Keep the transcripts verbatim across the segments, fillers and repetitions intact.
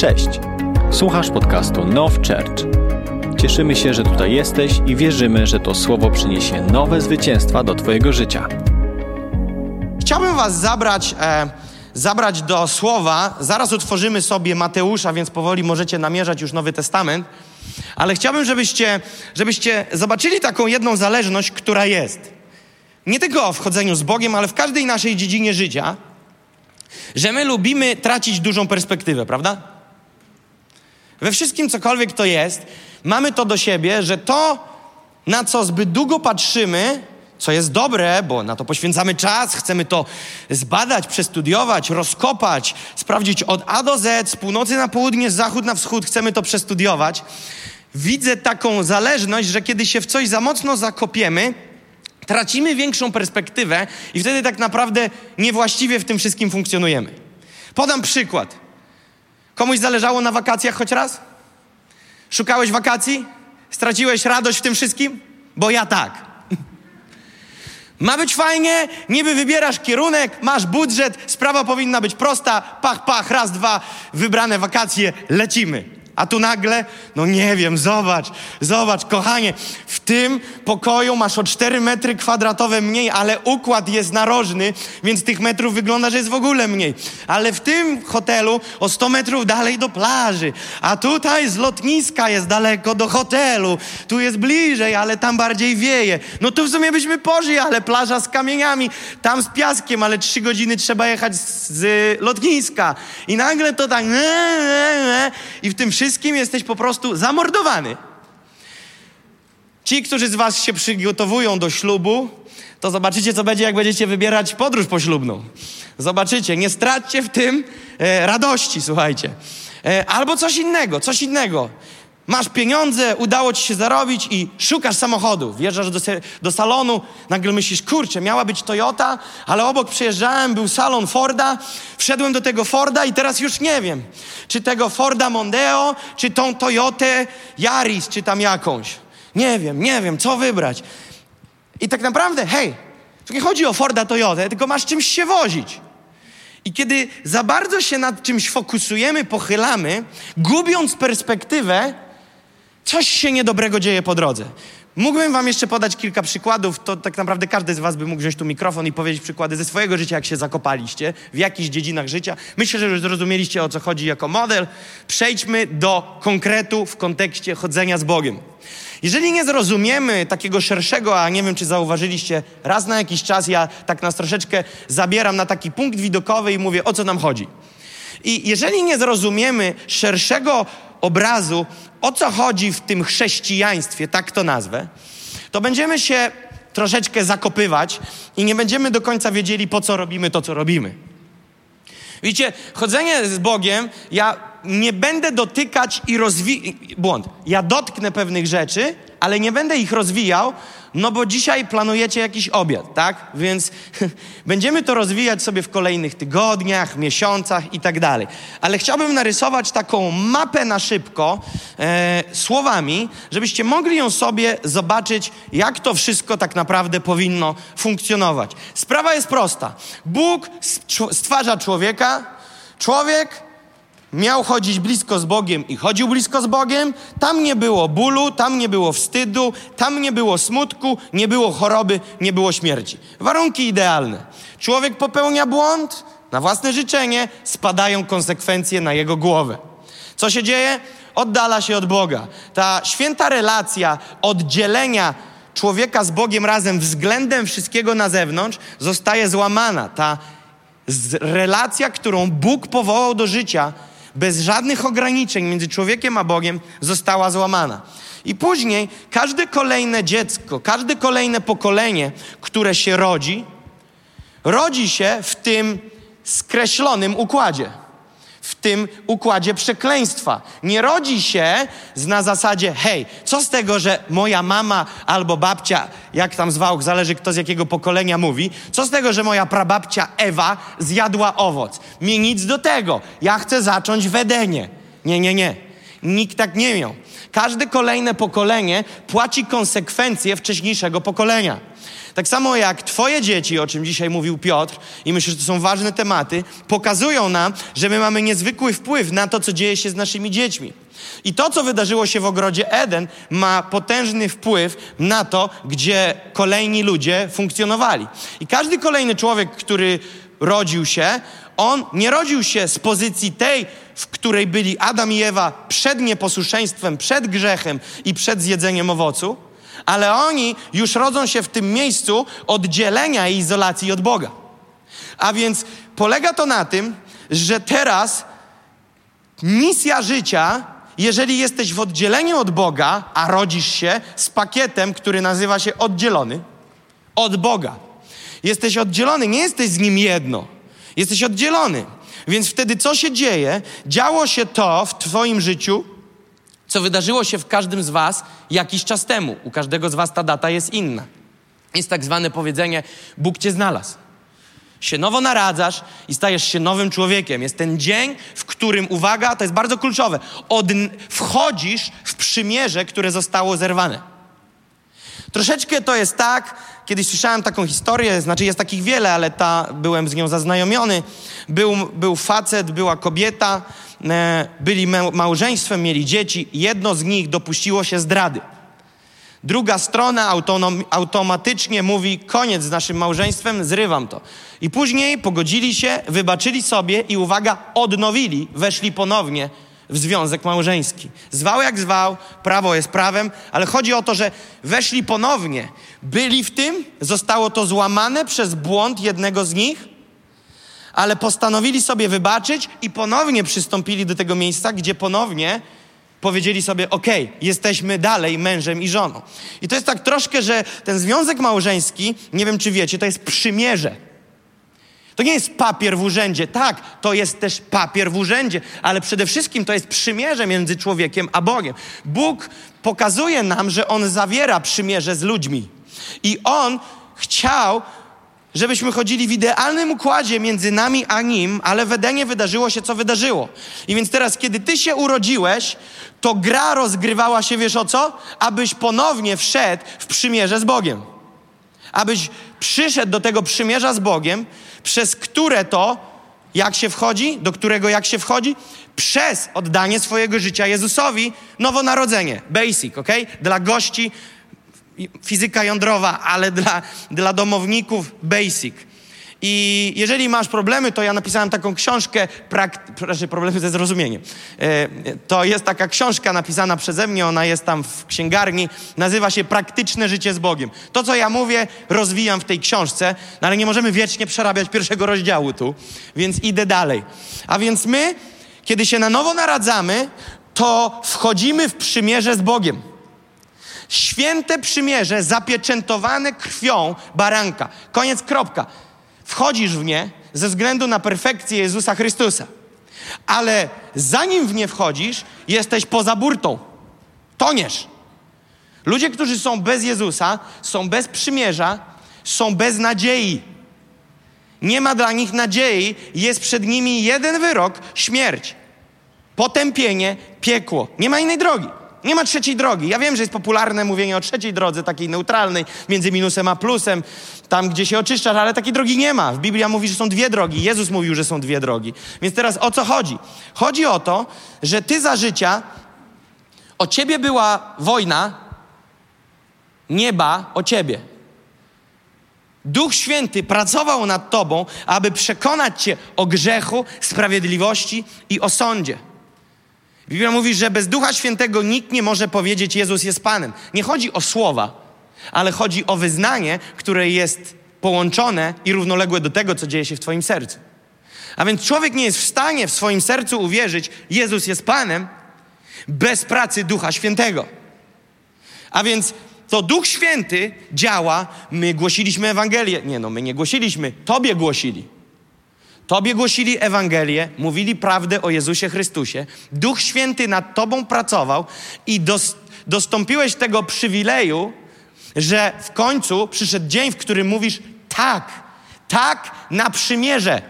Cześć! Słuchasz podcastu Now Church. Cieszymy się, że tutaj jesteś i wierzymy, że to słowo przyniesie nowe zwycięstwa do twojego życia. Chciałbym was zabrać, e, zabrać do słowa. Zaraz otworzymy sobie Mateusza, więc powoli możecie namierzać już Nowy Testament. Ale chciałbym, żebyście, żebyście zobaczyli taką jedną zależność, która jest. Nie tylko w chodzeniu z Bogiem, ale w każdej naszej dziedzinie życia, że my lubimy tracić dużą perspektywę, prawda? We wszystkim, cokolwiek to jest, mamy to do siebie, że to, na co zbyt długo patrzymy, co jest dobre, bo na to poświęcamy czas, chcemy to zbadać, przestudiować, rozkopać, sprawdzić od A do Z, z północy na południe, z zachód na wschód, chcemy to przestudiować. Widzę taką zależność, że kiedy się w coś za mocno zakopiemy, tracimy większą perspektywę i wtedy tak naprawdę niewłaściwie w tym wszystkim funkcjonujemy. Podam przykład. Komuś zależało na wakacjach choć raz? Szukałeś wakacji? Straciłeś radość w tym wszystkim? Bo ja tak. Ma być fajnie, niby wybierasz kierunek, masz budżet, sprawa powinna być prosta, pach, pach, raz, dwa, wybrane wakacje, lecimy. A tu nagle, no nie wiem, zobacz, zobacz, kochanie, w tym pokoju masz o cztery metry kwadratowe mniej, ale układ jest narożny, więc tych metrów wygląda, że jest w ogóle mniej. Ale w tym hotelu o sto metrów dalej do plaży, a tutaj z lotniska jest daleko do hotelu, tu jest bliżej, ale tam bardziej wieje. No tu w sumie byśmy poszli, ale plaża z kamieniami, tam z piaskiem, ale trzy godziny trzeba jechać z, z lotniska. I nagle to tak, i w tym wszystkim Wszystkim jesteś po prostu zamordowany. Ci, którzy z was się przygotowują do ślubu, to zobaczycie, co będzie, jak będziecie wybierać podróż poślubną. Zobaczycie, nie straćcie w tym e, radości, słuchajcie. E, albo coś innego, coś innego. Masz pieniądze, udało ci się zarobić i szukasz samochodu. Wjeżdżasz do, do salonu, nagle myślisz, kurczę, miała być Toyota, ale obok przyjeżdżałem, był salon Forda, wszedłem do tego Forda i teraz już nie wiem, czy tego Forda Mondeo, czy tą Toyotę Yaris, czy tam jakąś. Nie wiem, nie wiem, co wybrać. I tak naprawdę, hej, tu nie chodzi o Forda Toyotę, tylko masz czymś się wozić. I kiedy za bardzo się nad czymś fokusujemy, pochylamy, gubiąc perspektywę, coś się niedobrego dzieje po drodze. Mógłbym wam jeszcze podać kilka przykładów, to tak naprawdę każdy z was by mógł wziąć tu mikrofon i powiedzieć przykłady ze swojego życia, jak się zakopaliście, w jakichś dziedzinach życia. Myślę, że już zrozumieliście, o co chodzi jako model. Przejdźmy do konkretu w kontekście chodzenia z Bogiem. Jeżeli nie zrozumiemy takiego szerszego, a nie wiem, czy zauważyliście, raz na jakiś czas ja tak nas troszeczkę zabieram na taki punkt widokowy i mówię, o co nam chodzi. I jeżeli nie zrozumiemy szerszego obrazu, o co chodzi w tym chrześcijaństwie, tak to nazwę, to będziemy się troszeczkę zakopywać i nie będziemy do końca wiedzieli, po co robimy to, co robimy. Widzicie, chodzenie z Bogiem, ja nie będę dotykać i rozwijać... Błąd. Ja dotknę pewnych rzeczy, ale nie będę ich rozwijał, no bo dzisiaj planujecie jakiś obiad, tak? Więc będziemy to rozwijać sobie w kolejnych tygodniach, miesiącach i tak dalej. Ale chciałbym narysować taką mapę na szybko e, słowami, żebyście mogli ją sobie zobaczyć, jak to wszystko tak naprawdę powinno funkcjonować. Sprawa jest prosta. Bóg stwarza człowieka, człowiek miał chodzić blisko z Bogiem i chodził blisko z Bogiem. Tam nie było bólu, tam nie było wstydu, tam nie było smutku, nie było choroby, nie było śmierci. Warunki idealne. Człowiek popełnia błąd, na własne życzenie spadają konsekwencje na jego głowę. Co się dzieje? Oddala się od Boga. Ta święta relacja oddzielenia człowieka z Bogiem razem względem wszystkiego na zewnątrz zostaje złamana. Ta relacja, którą Bóg powołał do życia, bez żadnych ograniczeń między człowiekiem a Bogiem, została złamana. I później każde kolejne dziecko, każde kolejne pokolenie, które się rodzi, rodzi się w tym skreślonym układzie. W tym układzie przekleństwa. Nie rodzi się na zasadzie, hej, co z tego, że moja mama albo babcia, jak tam zwał, zależy kto z jakiego pokolenia mówi, co z tego, że moja prababcia Ewa zjadła owoc? Mi nic do tego. Ja chcę zacząć w Edenie. Nie, nie, nie. nikt tak nie miał. Każde kolejne pokolenie płaci konsekwencje wcześniejszego pokolenia. Tak samo jak twoje dzieci, o czym dzisiaj mówił Piotr, i myślę, że to są ważne tematy, pokazują nam, że my mamy niezwykły wpływ na to, co dzieje się z naszymi dziećmi. I to, co wydarzyło się w ogrodzie Eden, ma potężny wpływ na to, gdzie kolejni ludzie funkcjonowali. I każdy kolejny człowiek, który rodził się, on nie rodził się z pozycji tej, w której byli Adam i Ewa przed nieposłuszeństwem, przed grzechem i przed zjedzeniem owocu, ale oni już rodzą się w tym miejscu oddzielenia i izolacji od Boga. A więc polega to na tym, że teraz misja życia, jeżeli jesteś w oddzieleniu od Boga, a rodzisz się z pakietem, który nazywa się oddzielony od Boga. Jesteś oddzielony, nie jesteś z Nim jedno. Jesteś oddzielony. Więc wtedy co się dzieje? Działo się to w twoim życiu, co wydarzyło się w każdym z was jakiś czas temu. U każdego z was ta data jest inna. Jest tak zwane powiedzenie, Bóg cię znalazł. Się nowo naradzasz i stajesz się nowym człowiekiem. Jest ten dzień, w którym, uwaga, to jest bardzo kluczowe, od, wchodzisz w przymierze, które zostało zerwane. Troszeczkę to jest tak, kiedyś słyszałem taką historię, znaczy jest takich wiele, ale ta, byłem z nią zaznajomiony. Był, był facet, była kobieta, e, byli me, małżeństwem, mieli dzieci. Jedno z nich dopuściło się zdrady. Druga strona autonom, automatycznie mówi, koniec z naszym małżeństwem, zrywam to. I później pogodzili się, wybaczyli sobie i uwaga, odnowili, weszli ponownie w związek małżeński. Zwał jak zwał, prawo jest prawem, ale chodzi o to, że weszli ponownie. Byli w tym, zostało to złamane przez błąd jednego z nich, ale postanowili sobie wybaczyć i ponownie przystąpili do tego miejsca, gdzie ponownie powiedzieli sobie, okej, okay, jesteśmy dalej mężem i żoną. I to jest tak troszkę, że ten związek małżeński, nie wiem czy wiecie, to jest przymierze. To nie jest papier w urzędzie. Tak, to jest też papier w urzędzie, ale przede wszystkim to jest przymierze między człowiekiem a Bogiem. Bóg pokazuje nam, że On zawiera przymierze z ludźmi. I On chciał, żebyśmy chodzili w idealnym układzie między nami a Nim, ale w Edenie wydarzyło się, co wydarzyło. I więc teraz, kiedy ty się urodziłeś, to gra rozgrywała się, wiesz o co? Abyś ponownie wszedł w przymierze z Bogiem. Abyś przyszedł do tego przymierza z Bogiem, przez które to, jak się wchodzi, do którego jak się wchodzi, przez oddanie swojego życia Jezusowi, nowonarodzenie, basic, okej? Dla gości fizyka jądrowa, ale dla, dla domowników basic. I jeżeli masz problemy, to ja napisałem taką książkę, prak- problemy ze zrozumieniem. E, to jest taka książka napisana przeze mnie, ona jest tam w księgarni, nazywa się Praktyczne życie z Bogiem. To, co ja mówię, rozwijam w tej książce, no ale nie możemy wiecznie przerabiać pierwszego rozdziału tu, więc idę dalej. A więc my, kiedy się na nowo naradzamy, to wchodzimy w przymierze z Bogiem. Święte przymierze zapieczętowane krwią baranka. Koniec, kropka. Wchodzisz w nie ze względu na perfekcję Jezusa Chrystusa. Ale zanim w nie wchodzisz, jesteś poza burtą. Toniesz. Ludzie, którzy są bez Jezusa, są bez przymierza, są bez nadziei. Nie ma dla nich nadziei. Jest przed nimi jeden wyrok, śmierć, potępienie, piekło. Nie ma innej drogi. Nie ma trzeciej drogi. Ja wiem, że jest popularne mówienie o trzeciej drodze, takiej neutralnej, między minusem a plusem, tam gdzie się oczyszczasz, ale takiej drogi nie ma. Biblia mówi, że są dwie drogi. Jezus mówił, że są dwie drogi. Więc teraz o co chodzi? Chodzi o to, że ty za życia, o ciebie była wojna nieba o ciebie. Duch Święty pracował nad tobą, aby przekonać cię o grzechu, sprawiedliwości i o sądzie. Biblia mówi, że bez Ducha Świętego nikt nie może powiedzieć, Jezus jest Panem. Nie chodzi o słowa, ale chodzi o wyznanie, które jest połączone i równoległe do tego, co dzieje się w twoim sercu. A więc człowiek nie jest w stanie w swoim sercu uwierzyć, Jezus jest Panem, bez pracy Ducha Świętego. A więc to Duch Święty działa. My głosiliśmy Ewangelię. Nie no, my nie głosiliśmy, Tobie głosili. Tobie głosili Ewangelię, mówili prawdę o Jezusie Chrystusie. Duch Święty nad tobą pracował i dos- dostąpiłeś tego przywileju, że w końcu przyszedł dzień, w którym mówisz tak, tak na przymierze.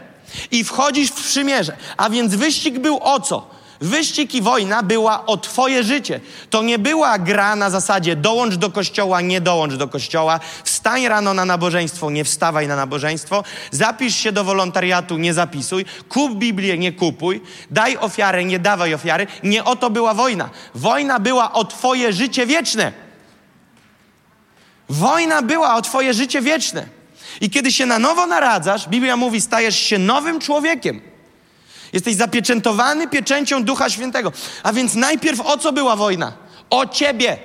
I wchodzisz w przymierze. A więc wyścig był o co? Wyścig i wojna była o twoje życie. To nie była gra na zasadzie dołącz do kościoła, nie dołącz do kościoła, wstań rano na nabożeństwo, nie wstawaj na nabożeństwo, zapisz się do wolontariatu, nie zapisuj, kup Biblię, nie kupuj, daj ofiarę, nie dawaj ofiary. Nie o to była wojna. Wojna była o twoje życie wieczne. Wojna była o twoje życie wieczne. I kiedy się na nowo naradzasz, Biblia mówi, stajesz się nowym człowiekiem. Jesteś zapieczętowany pieczęcią Ducha Świętego. A więc najpierw o co była wojna? O ciebie.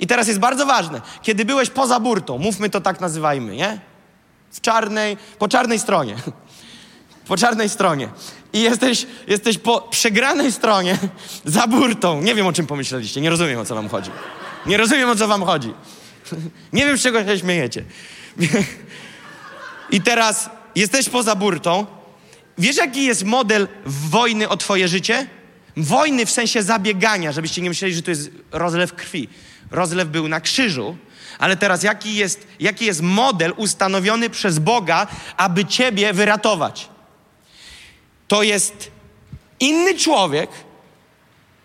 I teraz jest bardzo ważne. Kiedy byłeś poza burtą, mówmy to tak nazywajmy, nie? W czarnej, po czarnej stronie. Po czarnej stronie. I jesteś, jesteś po przegranej stronie za burtą. Nie wiem, o czym pomyśleliście. Nie rozumiem, o co wam chodzi. Nie rozumiem, o co wam chodzi. Nie wiem, z czego się śmiejecie. I teraz jesteś poza burtą. Wiesz, jaki jest model wojny o twoje życie? Wojny w sensie zabiegania, żebyście nie myśleli, że to jest rozlew krwi. Rozlew był na krzyżu, ale teraz jaki jest, jaki jest model ustanowiony przez Boga, aby ciebie wyratować? To jest inny człowiek,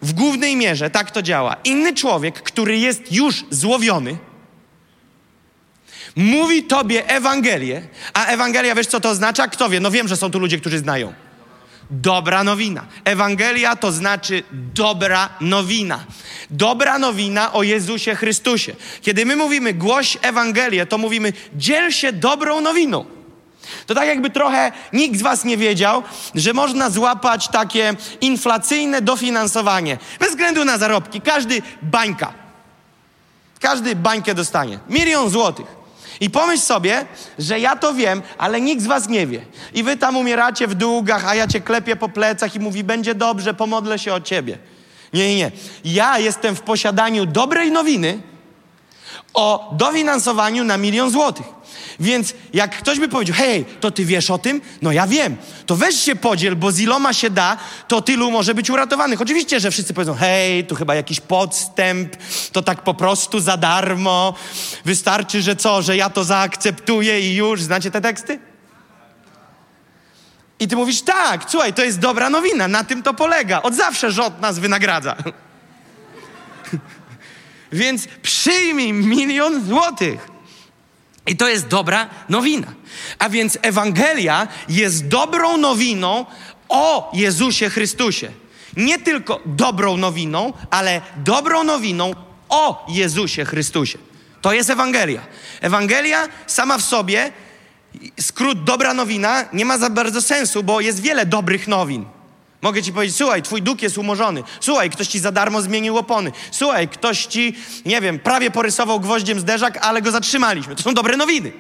w głównej mierze tak to działa, inny człowiek, który jest już złowiony, mówi tobie Ewangelię, a Ewangelia, wiesz co to oznacza? Kto wie? No wiem, że są tu ludzie, którzy znają. Dobra nowina. Ewangelia to znaczy dobra nowina. Dobra nowina o Jezusie Chrystusie. Kiedy my mówimy głoś Ewangelię, to mówimy dziel się dobrą nowiną. To tak jakby trochę nikt z was nie wiedział, że można złapać takie inflacyjne dofinansowanie. Bez względu na zarobki. Każdy bańka. Każdy bańkę dostanie. Milion złotych. I pomyśl sobie, że ja to wiem, ale nikt z was nie wie. I wy tam umieracie w długach, a ja cię klepię po plecach i mówi, będzie dobrze, pomodlę się o ciebie. Nie, nie, nie. Ja jestem w posiadaniu dobrej nowiny o dofinansowaniu na milion złotych. Więc jak ktoś by powiedział, hej, to ty wiesz o tym? No ja wiem. To weź się podziel, bo z iloma się da, to tylu może być uratowanych. Oczywiście, że wszyscy powiedzą, hej, tu chyba jakiś podstęp, to tak po prostu za darmo. Wystarczy, że co, że ja to zaakceptuję i już. Znacie te teksty? I ty mówisz, tak, słuchaj, to jest dobra nowina, na tym to polega. Od zawsze rząd nas wynagradza. Więc przyjmij milion złotych. I to jest dobra nowina. A więc Ewangelia jest dobrą nowiną o Jezusie Chrystusie. Nie tylko dobrą nowiną, ale dobrą nowiną o Jezusie Chrystusie. To jest Ewangelia. Ewangelia sama w sobie, skrót dobra nowina, nie ma za bardzo sensu, bo jest wiele dobrych nowin. Mogę ci powiedzieć, słuchaj, twój dług jest umorzony. Słuchaj, ktoś ci za darmo zmienił opony. Słuchaj, ktoś ci, nie wiem, prawie porysował gwoździem zderzak, ale go zatrzymaliśmy. To są dobre nowiny.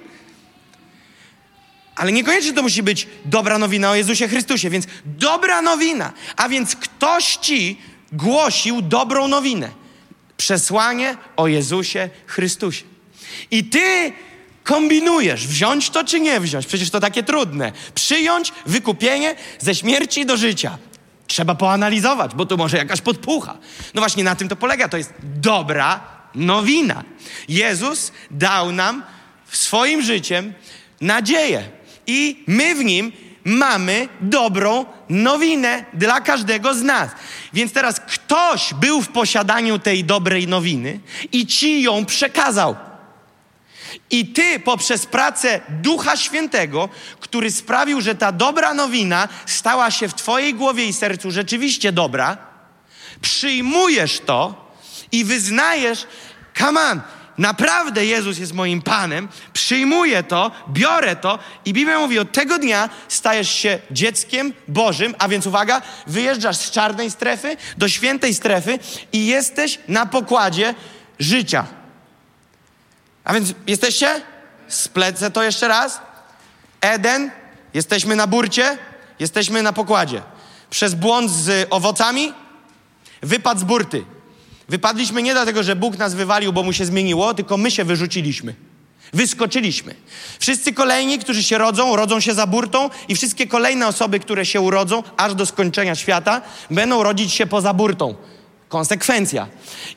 Ale niekoniecznie to musi być dobra nowina o Jezusie Chrystusie, więc dobra nowina. A więc ktoś ci głosił dobrą nowinę. Przesłanie o Jezusie Chrystusie. I ty kombinujesz, wziąć to czy nie wziąć. Przecież to takie trudne. Przyjąć wykupienie ze śmierci do życia. Trzeba poanalizować, bo tu może jakaś podpucha. No właśnie na tym to polega. To jest dobra nowina. Jezus dał nam swoim życiem nadzieję. I my w Nim mamy dobrą nowinę dla każdego z nas. Więc teraz ktoś był w posiadaniu tej dobrej nowiny i ci ją przekazał. I ty poprzez pracę Ducha Świętego, który sprawił, że ta dobra nowina stała się w twojej głowie i sercu rzeczywiście dobra, przyjmujesz to i wyznajesz, come on, naprawdę Jezus jest moim Panem, przyjmuję to, biorę to i Biblia mówi, od tego dnia stajesz się dzieckiem Bożym, a więc uwaga, wyjeżdżasz z czarnej strefy do świętej strefy i jesteś na pokładzie życia. A więc jesteście? Splecę to jeszcze raz. Eden, jesteśmy na burcie, jesteśmy na pokładzie. Przez błąd z owocami, wypad z burty. Wypadliśmy nie dlatego, że Bóg nas wywalił, bo mu się zmieniło, tylko my się wyrzuciliśmy. Wyskoczyliśmy. Wszyscy kolejni, którzy się rodzą, rodzą się za burtą i wszystkie kolejne osoby, które się urodzą, aż do skończenia świata, będą rodzić się poza burtą. Konsekwencja.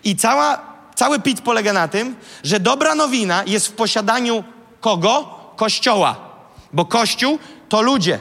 I cała... Cały pit polega na tym, że dobra nowina jest w posiadaniu kogo? Kościoła. Bo Kościół to ludzie,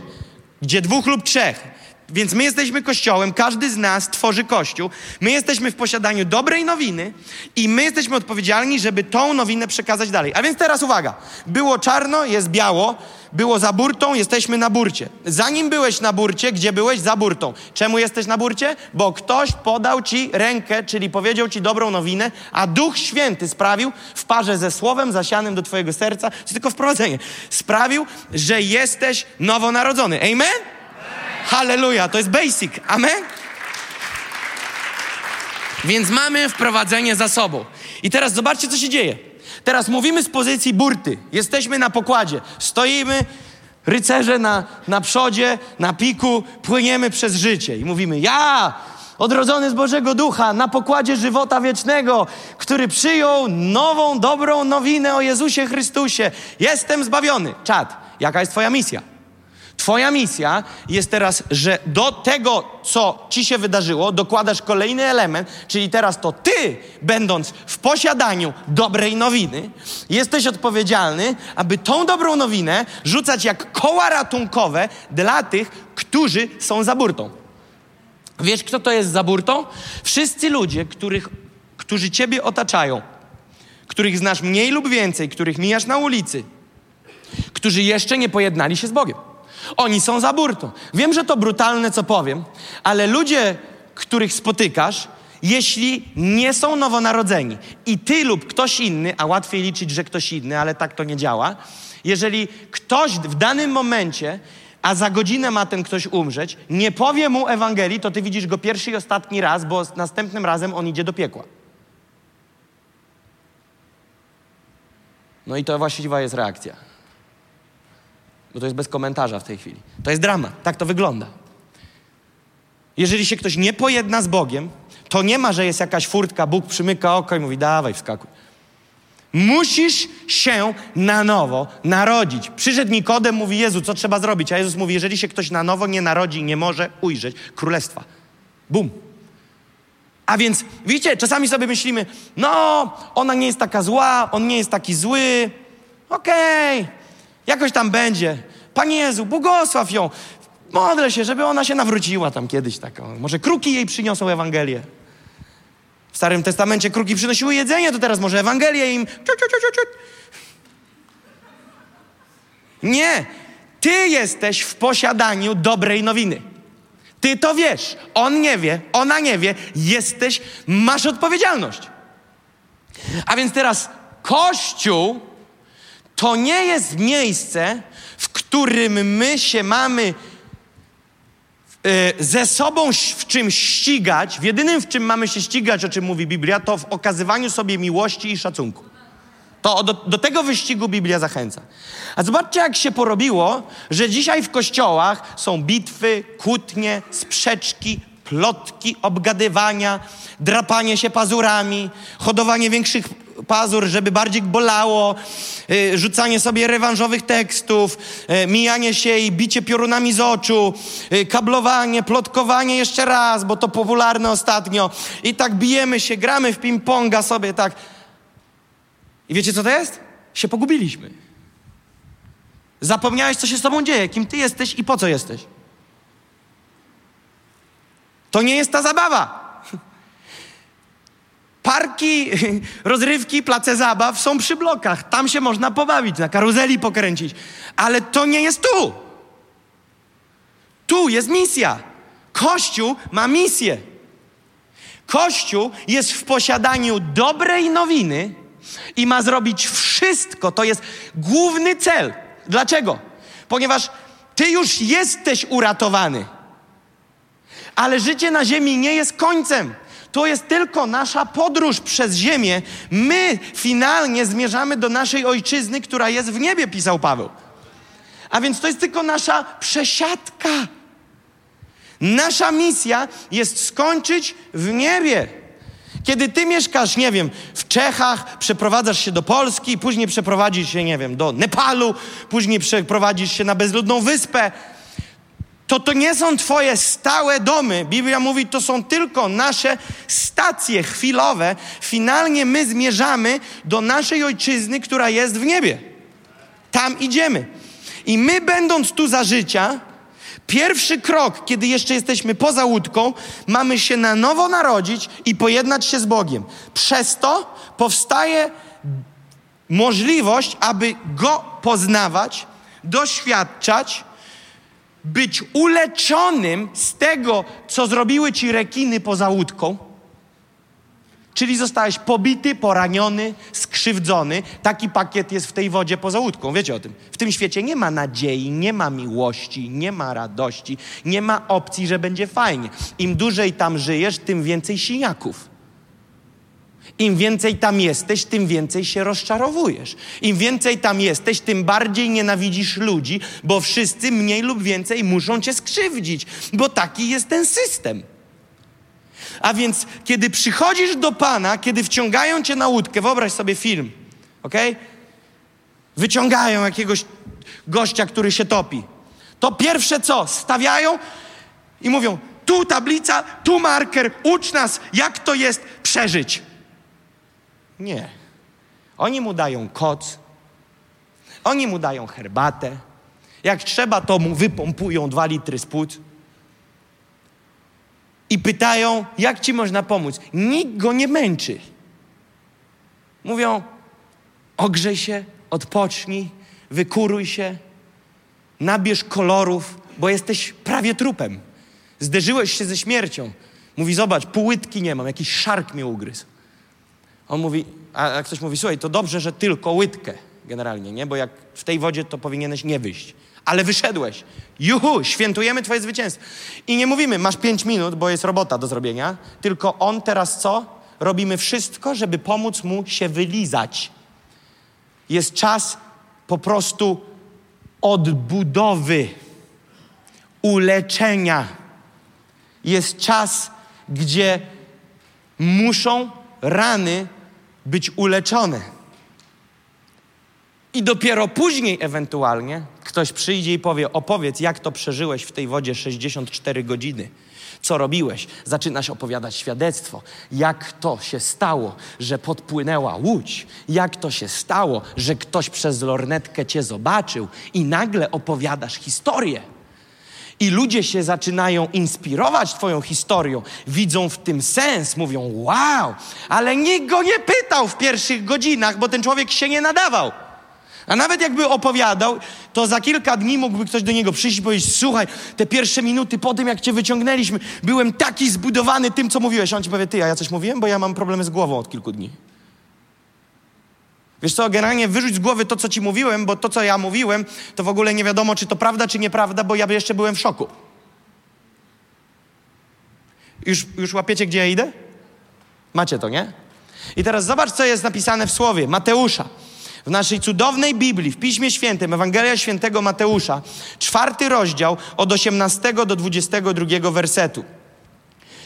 gdzie dwóch lub trzech. Więc my jesteśmy Kościołem, każdy z nas tworzy Kościół. My jesteśmy w posiadaniu dobrej nowiny i my jesteśmy odpowiedzialni, żeby tą nowinę przekazać dalej. A więc teraz uwaga. Było czarno, jest biało. Było za burtą, jesteśmy na burcie. Zanim byłeś na burcie, gdzie byłeś? Za burtą. Czemu jesteś na burcie? Bo ktoś podał ci rękę, czyli powiedział ci dobrą nowinę, a Duch Święty sprawił w parze ze Słowem zasianym do twojego serca, to tylko wprowadzenie, sprawił, że jesteś nowonarodzony. Amen? Halleluja, to jest basic. Amen? Więc mamy wprowadzenie za sobą. I teraz zobaczcie, co się dzieje. Teraz mówimy z pozycji burty. Jesteśmy na pokładzie. Stoimy, rycerze na, na przodzie, na piku, płyniemy przez życie. I mówimy, ja, odrodzony z Bożego Ducha, na pokładzie żywota wiecznego, który przyjął nową, dobrą nowinę o Jezusie Chrystusie. Jestem zbawiony. Czad, jaka jest twoja misja? Twoja misja jest teraz, że do tego, co ci się wydarzyło, dokładasz kolejny element, czyli teraz to ty, będąc w posiadaniu dobrej nowiny, jesteś odpowiedzialny, aby tą dobrą nowinę rzucać jak koła ratunkowe dla tych, którzy są za burtą. Wiesz, kto to jest za burtą? Wszyscy ludzie, których, którzy ciebie otaczają, których znasz mniej lub więcej, których mijasz na ulicy, którzy jeszcze nie pojednali się z Bogiem. Oni są za burtą. Wiem, że to brutalne, co powiem, ale ludzie, których spotykasz, jeśli nie są nowonarodzeni i ty lub ktoś inny, a łatwiej liczyć, że ktoś inny, ale tak to nie działa, jeżeli ktoś w danym momencie, a za godzinę ma ten ktoś umrzeć, nie powie mu Ewangelii, to ty widzisz go pierwszy i ostatni raz, bo następnym razem on idzie do piekła. No i to właściwa jest reakcja. Bo to jest bez komentarza w tej chwili. To jest dramat. Tak to wygląda. Jeżeli się ktoś nie pojedna z Bogiem, to nie ma, że jest jakaś furtka, Bóg przymyka oko i mówi, dawaj, wskakuj. Musisz się na nowo narodzić. Przyszedł Nikodem, mówi, Jezu, co trzeba zrobić? A Jezus mówi, jeżeli się ktoś na nowo nie narodzi, nie może ujrzeć królestwa. Bum. A więc, widzicie, czasami sobie myślimy, no, ona nie jest taka zła, on nie jest taki zły. Okej. Okay. Jakoś tam będzie. Panie Jezu, błogosław ją. Modlę się, żeby ona się nawróciła tam kiedyś taką. Może kruki jej przyniosą Ewangelię. W Starym Testamencie kruki przynosiły jedzenie, to teraz może Ewangelię im... Nie. Ty jesteś w posiadaniu dobrej nowiny. Ty to wiesz. On nie wie, ona nie wie. Jesteś, masz odpowiedzialność. A więc teraz Kościół to nie jest miejsce, w którym my się mamy y, ze sobą w czym ścigać. W jedynym, w czym mamy się ścigać, o czym mówi Biblia, to w okazywaniu sobie miłości i szacunku. To do, do tego wyścigu Biblia zachęca. A zobaczcie, jak się porobiło, że dzisiaj w kościołach są bitwy, kłótnie, sprzeczki, plotki, obgadywania, drapanie się pazurami, hodowanie większych pazur, żeby bardziej bolało, yy, rzucanie sobie rewanżowych tekstów, yy, mijanie się i bicie piorunami z oczu, yy, kablowanie, plotkowanie jeszcze raz, bo to popularne ostatnio. I tak bijemy się, gramy w ping-ponga sobie tak. I wiecie, co to jest? Się pogubiliśmy. Zapomniałeś, co się z tobą dzieje, kim ty jesteś i po co jesteś. To nie jest ta zabawa. Parki, rozrywki, place zabaw są przy blokach. Tam się można pobawić, na karuzeli pokręcić. Ale to nie jest tu. Tu jest misja. Kościół ma misję. Kościół jest w posiadaniu dobrej nowiny i ma zrobić wszystko. To jest główny cel. Dlaczego? Ponieważ ty już jesteś uratowany. Ale życie na ziemi nie jest końcem. To jest tylko nasza podróż przez ziemię. My finalnie zmierzamy do naszej ojczyzny, która jest w niebie, pisał Paweł. A więc to jest tylko nasza przesiadka. Nasza misja jest skończyć w niebie. Kiedy ty mieszkasz, nie wiem, w Czechach, przeprowadzasz się do Polski, później przeprowadzisz się, nie wiem, do Nepalu, później przeprowadzisz się na bezludną wyspę, to to nie są twoje stałe domy. Biblia mówi, to są tylko nasze stacje chwilowe. Finalnie my zmierzamy do naszej ojczyzny, która jest w niebie. Tam idziemy. I my, będąc tu za życia, Pierwszy krok, kiedy jeszcze jesteśmy poza łódką, mamy się na nowo narodzić i pojednać się z Bogiem. Przez to powstaje możliwość, aby Go poznawać, doświadczać, być uleczonym z tego, co zrobiły ci rekiny poza łódką. Czyli zostałeś pobity, poraniony, skrzywdzony. Taki pakiet jest w tej wodzie poza łódką. Wiecie o tym. W tym świecie nie ma nadziei, nie ma miłości, nie ma radości, nie ma opcji, że będzie fajnie. Im dłużej tam żyjesz, tym więcej siniaków. Im więcej tam jesteś, tym więcej się rozczarowujesz. Im więcej tam jesteś, tym bardziej nienawidzisz ludzi, bo wszyscy mniej lub więcej muszą cię skrzywdzić, bo taki jest ten system. A więc, kiedy przychodzisz do Pana, kiedy wciągają cię na łódkę, wyobraź sobie film, okej? Wyciągają jakiegoś gościa, który się topi. To pierwsze co? Stawiają i mówią, tu tablica, tu marker, ucz nas, jak to jest przeżyć. Nie. Oni mu dają koc, oni mu dają herbatę, jak trzeba, to mu wypompują dwa litry spód. I pytają, jak ci można pomóc? Nikt go nie męczy. Mówią, ogrzej się, odpocznij, wykuruj się, nabierz kolorów, bo jesteś prawie trupem. Zderzyłeś się ze śmiercią. Mówi, zobacz, pół łydki nie mam, jakiś szark mnie ugryzł. On mówi, a ktoś mówi, słuchaj, to dobrze, że tylko łydkę generalnie, nie? Bo jak w tej wodzie, to powinieneś nie wyjść. Ale wyszedłeś. Juhu, świętujemy twoje zwycięstwo. I nie mówimy, masz pięć minut, bo jest robota do zrobienia, tylko on teraz co? Robimy wszystko, żeby pomóc mu się wylizać. Jest czas po prostu odbudowy, uleczenia. Jest czas, gdzie muszą rany być uleczone. I dopiero później ewentualnie ktoś przyjdzie i powie, opowiedz, jak to przeżyłeś w tej wodzie sześćdziesiąt cztery godziny. Co robiłeś? Zaczynasz opowiadać świadectwo. Jak to się stało, że podpłynęła łódź? Jak to się stało, że ktoś przez lornetkę cię zobaczył? I nagle opowiadasz historię. I ludzie się zaczynają inspirować twoją historią. Widzą w tym sens. Mówią, wow, ale nikt go nie pytał w pierwszych godzinach, bo ten człowiek się nie nadawał. A nawet jakby opowiadał, to za kilka dni mógłby ktoś do niego przyjść i powiedzieć, słuchaj, te pierwsze minuty po tym, jak cię wyciągnęliśmy, byłem taki zbudowany tym, co mówiłeś. A on ci powie, ty, a ja coś mówiłem? Bo ja mam problemy z głową od kilku dni. Wiesz co, generalnie wyrzuć z głowy to, co ci mówiłem, bo to, co ja mówiłem, to w ogóle nie wiadomo, czy to prawda, czy nieprawda, bo ja jeszcze byłem w szoku. Już, już łapiecie, gdzie ja idę? Macie to, nie? I teraz zobacz, co jest napisane w słowie Mateusza. W naszej cudownej Biblii, w Piśmie Świętym, Ewangelia Świętego Mateusza, czwarty rozdział od osiemnastego do dwudziestego drugiego wersetu.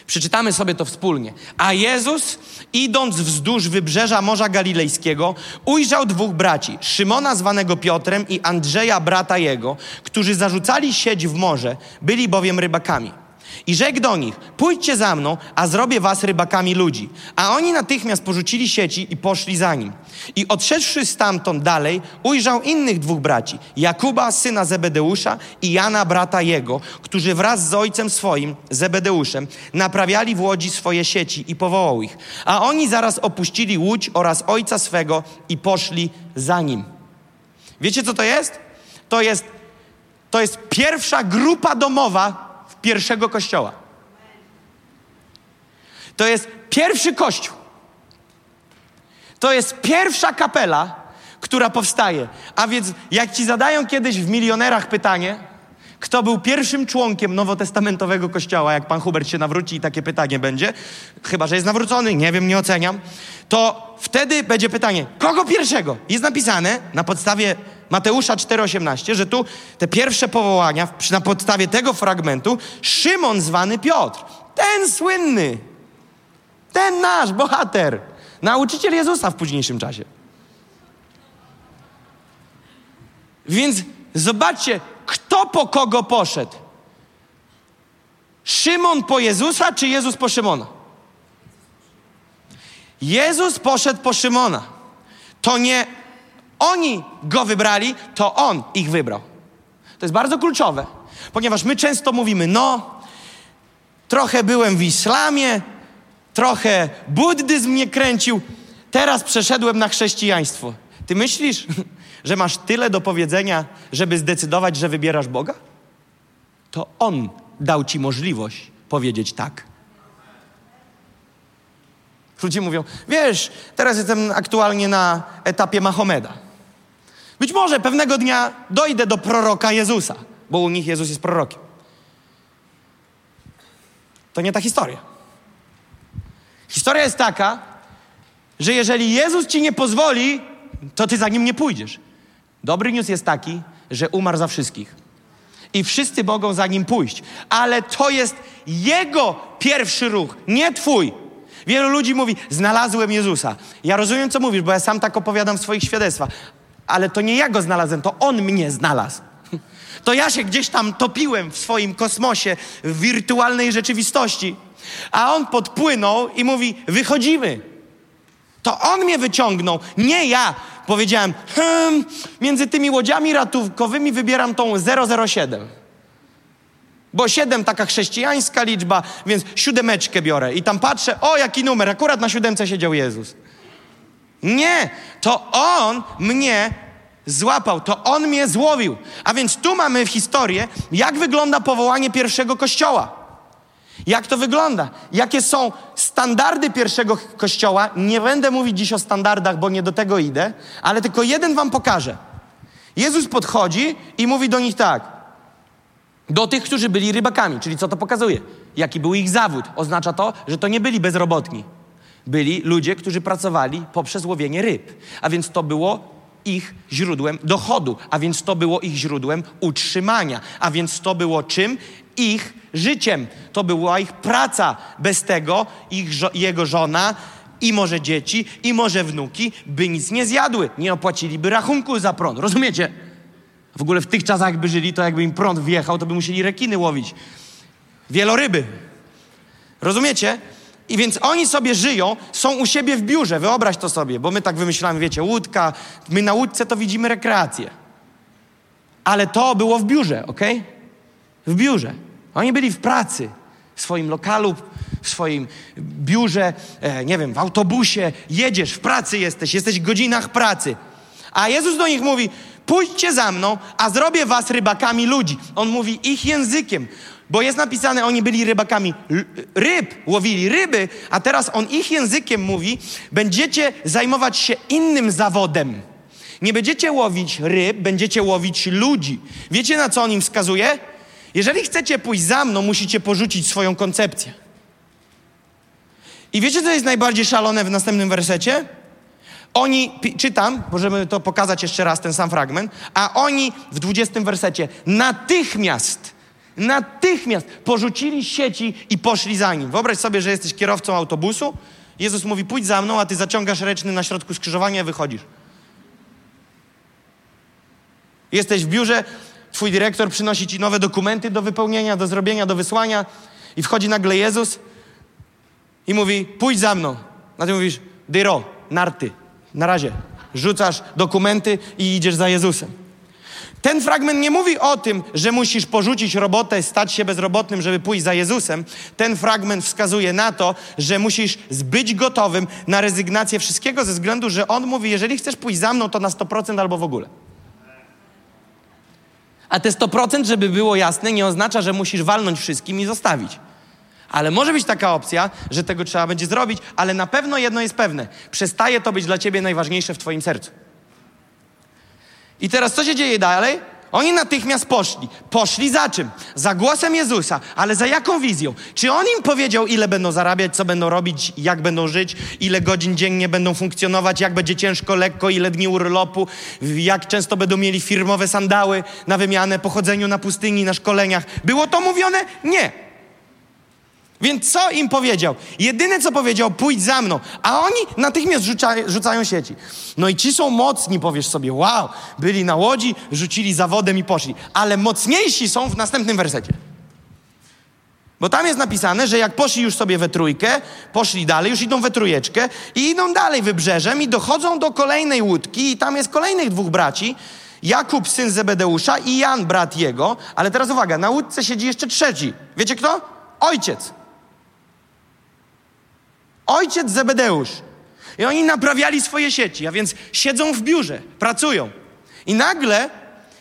Przeczytamy sobie to wspólnie. A Jezus, idąc wzdłuż wybrzeża Morza Galilejskiego, ujrzał dwóch braci, Szymona zwanego Piotrem i Andrzeja, brata jego, którzy zarzucali sieć w morze, byli bowiem rybakami. I rzekł do nich, pójdźcie za mną, a zrobię was rybakami ludzi. A oni natychmiast porzucili sieci i poszli za nim. I odszedłszy stamtąd dalej, ujrzał innych dwóch braci, Jakuba, syna Zebedeusza i Jana, brata jego, którzy wraz z ojcem swoim, Zebedeuszem, naprawiali w łodzi swoje sieci i powołał ich. A oni zaraz opuścili łódź oraz ojca swego i poszli za nim. Wiecie, co to jest? To jest, to jest pierwsza grupa domowa pierwszego kościoła. To jest pierwszy kościół. To jest pierwsza kapela, która powstaje. A więc jak ci zadają kiedyś w Milionerach pytanie, kto był pierwszym członkiem nowotestamentowego kościoła, jak pan Hubert się nawróci i takie pytanie będzie, chyba że jest nawrócony, nie wiem, nie oceniam, to wtedy będzie pytanie, kogo pierwszego? Jest napisane na podstawie Mateusza cztery osiemnaście, że tu te pierwsze powołania na podstawie tego fragmentu Szymon zwany Piotr, ten słynny, ten nasz bohater, nauczyciel Jezusa w późniejszym czasie. Więc zobaczcie, kto po kogo poszedł. Szymon po Jezusa, czy Jezus po Szymona? Jezus poszedł po Szymona. To nie oni go wybrali, to on ich wybrał. To jest bardzo kluczowe, Ponieważ my często mówimy, no, trochę byłem w islamie, trochę buddyzm mnie kręcił, teraz przeszedłem na chrześcijaństwo. Ty myślisz, że masz tyle do powiedzenia, żeby zdecydować, że wybierasz Boga? To On dał ci możliwość powiedzieć tak. Ludzie mówią, wiesz, teraz jestem aktualnie na etapie Mahomeda. Być może pewnego dnia dojdę do proroka Jezusa, bo u nich Jezus jest prorokiem. To nie ta historia. Historia jest taka, że jeżeli Jezus ci nie pozwoli, to ty za Nim nie pójdziesz. Dobry news jest taki, że umarł za wszystkich. I wszyscy mogą za Nim pójść. Ale to jest Jego pierwszy ruch, nie twój. Wielu ludzi mówi, znalazłem Jezusa. Ja rozumiem, co mówisz, bo ja sam tak opowiadam w swoich świadectwach. Ale to nie ja Go znalazłem, to On mnie znalazł. To ja się gdzieś tam topiłem w swoim kosmosie, w wirtualnej rzeczywistości. A On podpłynął i mówi, wychodzimy. To On mnie wyciągnął, nie ja. Powiedziałem, hmm, między tymi łodziami ratunkowymi wybieram tą zero zero siedem. Bo siedem taka chrześcijańska liczba, więc siódemeczkę biorę. I tam patrzę, o jaki numer, akurat na siódemce siedział Jezus. Nie, to On mnie złapał, to On mnie złowił. A więc tu mamy historię, jak wygląda powołanie pierwszego kościoła. Jak to wygląda? Jakie są standardy pierwszego kościoła? Nie będę mówić dziś o standardach, bo nie do tego idę, ale tylko jeden wam pokażę. Jezus podchodzi i mówi do nich tak. Do tych, którzy byli rybakami. Czyli co to pokazuje? Jaki był ich zawód? Oznacza to, że to nie byli bezrobotni. Byli ludzie, którzy pracowali poprzez łowienie ryb. A więc to było ich źródłem dochodu, a więc to było ich źródłem utrzymania, a więc to było czym? Ich życiem. To była ich praca. Bez tego ich żo- jego żona i może dzieci, i może wnuki by nic nie zjadły. Nie opłaciliby rachunku za prąd. Rozumiecie? W ogóle w tych czasach jakby żyli, to jakby im prąd wjechał, to by musieli rekiny łowić. Wieloryby. Rozumiecie? I więc oni sobie żyją, są u siebie w biurze, wyobraź to sobie, bo my tak wymyślamy, wiecie, łódka, my na łódce to widzimy rekreację. Ale to było w biurze, okej? Okay? W biurze. Oni byli w pracy, w swoim lokalu, w swoim biurze, e, nie wiem, w autobusie, jedziesz, w pracy jesteś, jesteś w godzinach pracy. A Jezus do nich mówi, pójdźcie za mną, a zrobię was rybakami ludzi. On mówi ich językiem. Bo jest napisane, oni byli rybakami ryb, łowili ryby, a teraz on ich językiem mówi, będziecie zajmować się innym zawodem. Nie będziecie łowić ryb, będziecie łowić ludzi. Wiecie, na co on im wskazuje? Jeżeli chcecie pójść za mną, musicie porzucić swoją koncepcję. I wiecie, co jest najbardziej szalone w następnym wersecie? Oni, czytam, możemy to pokazać jeszcze raz, ten sam fragment, a oni w dwudziestym wersecie natychmiast... Natychmiast porzucili sieci i poszli za Nim. Wyobraź sobie, że jesteś kierowcą autobusu. Jezus mówi, pójdź za mną, a ty zaciągasz ręczny na środku skrzyżowania i wychodzisz. Jesteś w biurze, twój dyrektor przynosi ci nowe dokumenty do wypełnienia, do zrobienia, do wysłania i wchodzi nagle Jezus i mówi, pójdź za mną. A ty mówisz, dyro, narty, na razie. Rzucasz dokumenty i idziesz za Jezusem. Ten fragment nie mówi o tym, że musisz porzucić robotę, stać się bezrobotnym, żeby pójść za Jezusem. Ten fragment wskazuje na to, że musisz być gotowym na rezygnację wszystkiego ze względu, że On mówi, jeżeli chcesz pójść za mną, to na sto procent albo w ogóle. A te sto procent, żeby było jasne, nie oznacza, że musisz walnąć wszystkim i zostawić. Ale może być taka opcja, że tego trzeba będzie zrobić, ale na pewno jedno jest pewne. Przestaje to być dla ciebie najważniejsze w twoim sercu. I teraz co się dzieje dalej? Oni natychmiast poszli. Poszli za czym? Za głosem Jezusa. Ale za jaką wizją? Czy On im powiedział, ile będą zarabiać, co będą robić, jak będą żyć, ile godzin dziennie będą funkcjonować, jak będzie ciężko, lekko, ile dni urlopu, jak często będą mieli firmowe sandały na wymianę, po chodzeniu na pustyni, na szkoleniach. Było to mówione? Nie. Więc co im powiedział? Jedyne, co powiedział, pójdź za mną. A oni natychmiast rzuca, rzucają sieci. No i ci są mocni, powiesz sobie, wow, byli na łodzi, rzucili zawodem i poszli. Ale mocniejsi są w następnym wersecie. Bo tam jest napisane, że jak poszli już sobie we trójkę, poszli dalej, już idą we trójeczkę i idą dalej wybrzeżem i dochodzą do kolejnej łódki i tam jest kolejnych dwóch braci Jakub, syn Zebedeusza, i Jan, brat jego. Ale teraz uwaga, na łódce siedzi jeszcze trzeci. Wiecie kto? Ojciec. Ojciec Zebedeusz. I oni naprawiali swoje sieci, a więc siedzą w biurze, pracują. I nagle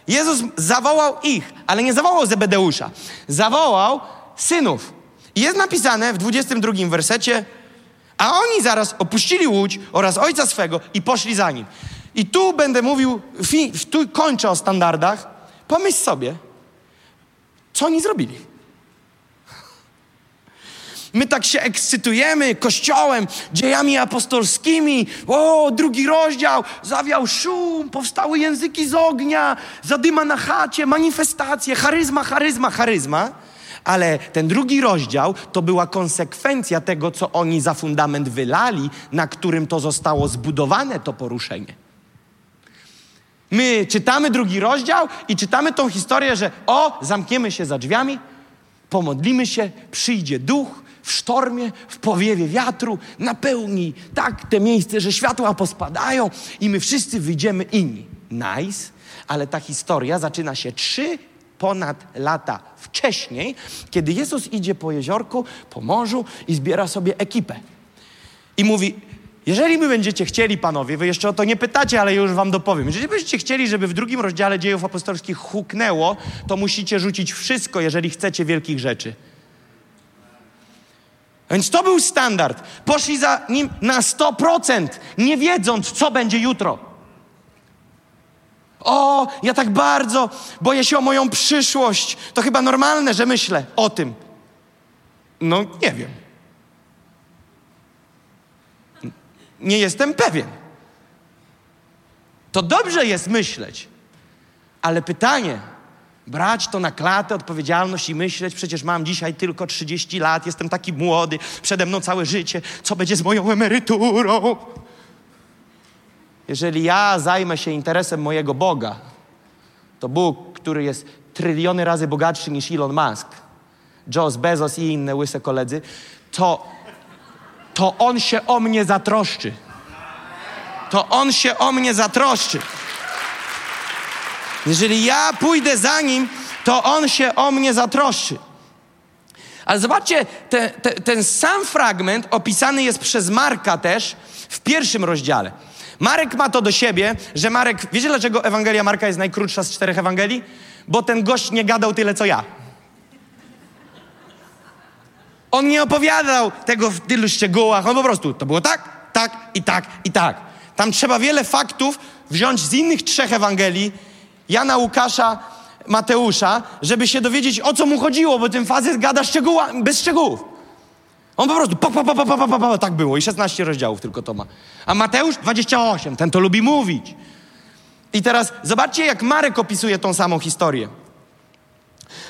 Jezus zawołał ich, ale nie zawołał Zebedeusza. Zawołał synów. I jest napisane w dwudziestym drugim wersecie, a oni zaraz opuścili łódź oraz ojca swego i poszli za nim. I tu będę mówił, tu kończę o standardach. Pomyśl sobie, co oni zrobili. My tak się ekscytujemy Kościołem, dziejami apostolskimi. O, drugi rozdział, zawiał szum, powstały języki z ognia, zadyma na chacie, manifestacje, charyzma, charyzma, charyzma. Ale ten drugi rozdział to była konsekwencja tego, co oni za fundament wylali, na którym to zostało zbudowane, to poruszenie. My czytamy drugi rozdział i czytamy tą historię, że o, zamkniemy się za drzwiami, pomodlimy się, przyjdzie duch w sztormie, w powiewie wiatru, napełni tak te miejsce, że światła pospadają i my wszyscy wyjdziemy inni. Nice, ale ta historia zaczyna się trzy ponad lata wcześniej, kiedy Jezus idzie po jeziorku, po morzu i zbiera sobie ekipę. I mówi, jeżeli wy będziecie chcieli, panowie, wy jeszcze o to nie pytacie, ale już wam dopowiem. Jeżeli będziecie chcieli, żeby w drugim rozdziale Dziejów Apostolskich huknęło, to musicie rzucić wszystko, jeżeli chcecie wielkich rzeczy. Więc to był standard. Poszli za nim na sto procent, nie wiedząc, co będzie jutro. O, ja tak bardzo boję się o moją przyszłość. To chyba normalne, że myślę o tym. No, nie wiem. Nie jestem pewien. To dobrze jest myśleć, ale pytanie, brać to na klatę odpowiedzialność i myśleć, przecież mam dzisiaj tylko trzydzieści lat, jestem taki młody, przede mną całe życie, co będzie z moją emeryturą? Jeżeli ja zajmę się interesem mojego Boga, to Bóg, który jest tryliony razy bogatszy niż Elon Musk, Joe Bezos i inne łyse koledzy, to, to On się o mnie zatroszczy. To On się o mnie zatroszczy. Jeżeli ja pójdę za Nim, to On się o mnie zatroszczy. Ale zobaczcie, te, te, ten sam fragment opisany jest przez Marka też w pierwszym rozdziale. Marek ma to do siebie, że Marek... Wiecie, dlaczego Ewangelia Marka jest najkrótsza z czterech Ewangelii? Bo ten gość nie gadał tyle, co ja. On nie opowiadał tego w tylu szczegółach. On po prostu, to było tak, tak i tak i tak. Tam trzeba wiele faktów wziąć z innych trzech Ewangelii, Jana, Łukasza, Mateusza, żeby się dowiedzieć, o co mu chodziło, bo ten facet gada szczegóła, bez szczegółów. On po prostu pa, pa, pa, pa, pa, pa, pa, tak było. I szesnaście rozdziałów tylko to ma. A Mateusz dwadzieścia osiem. Ten to lubi mówić. I teraz zobaczcie, jak Marek opisuje tą samą historię.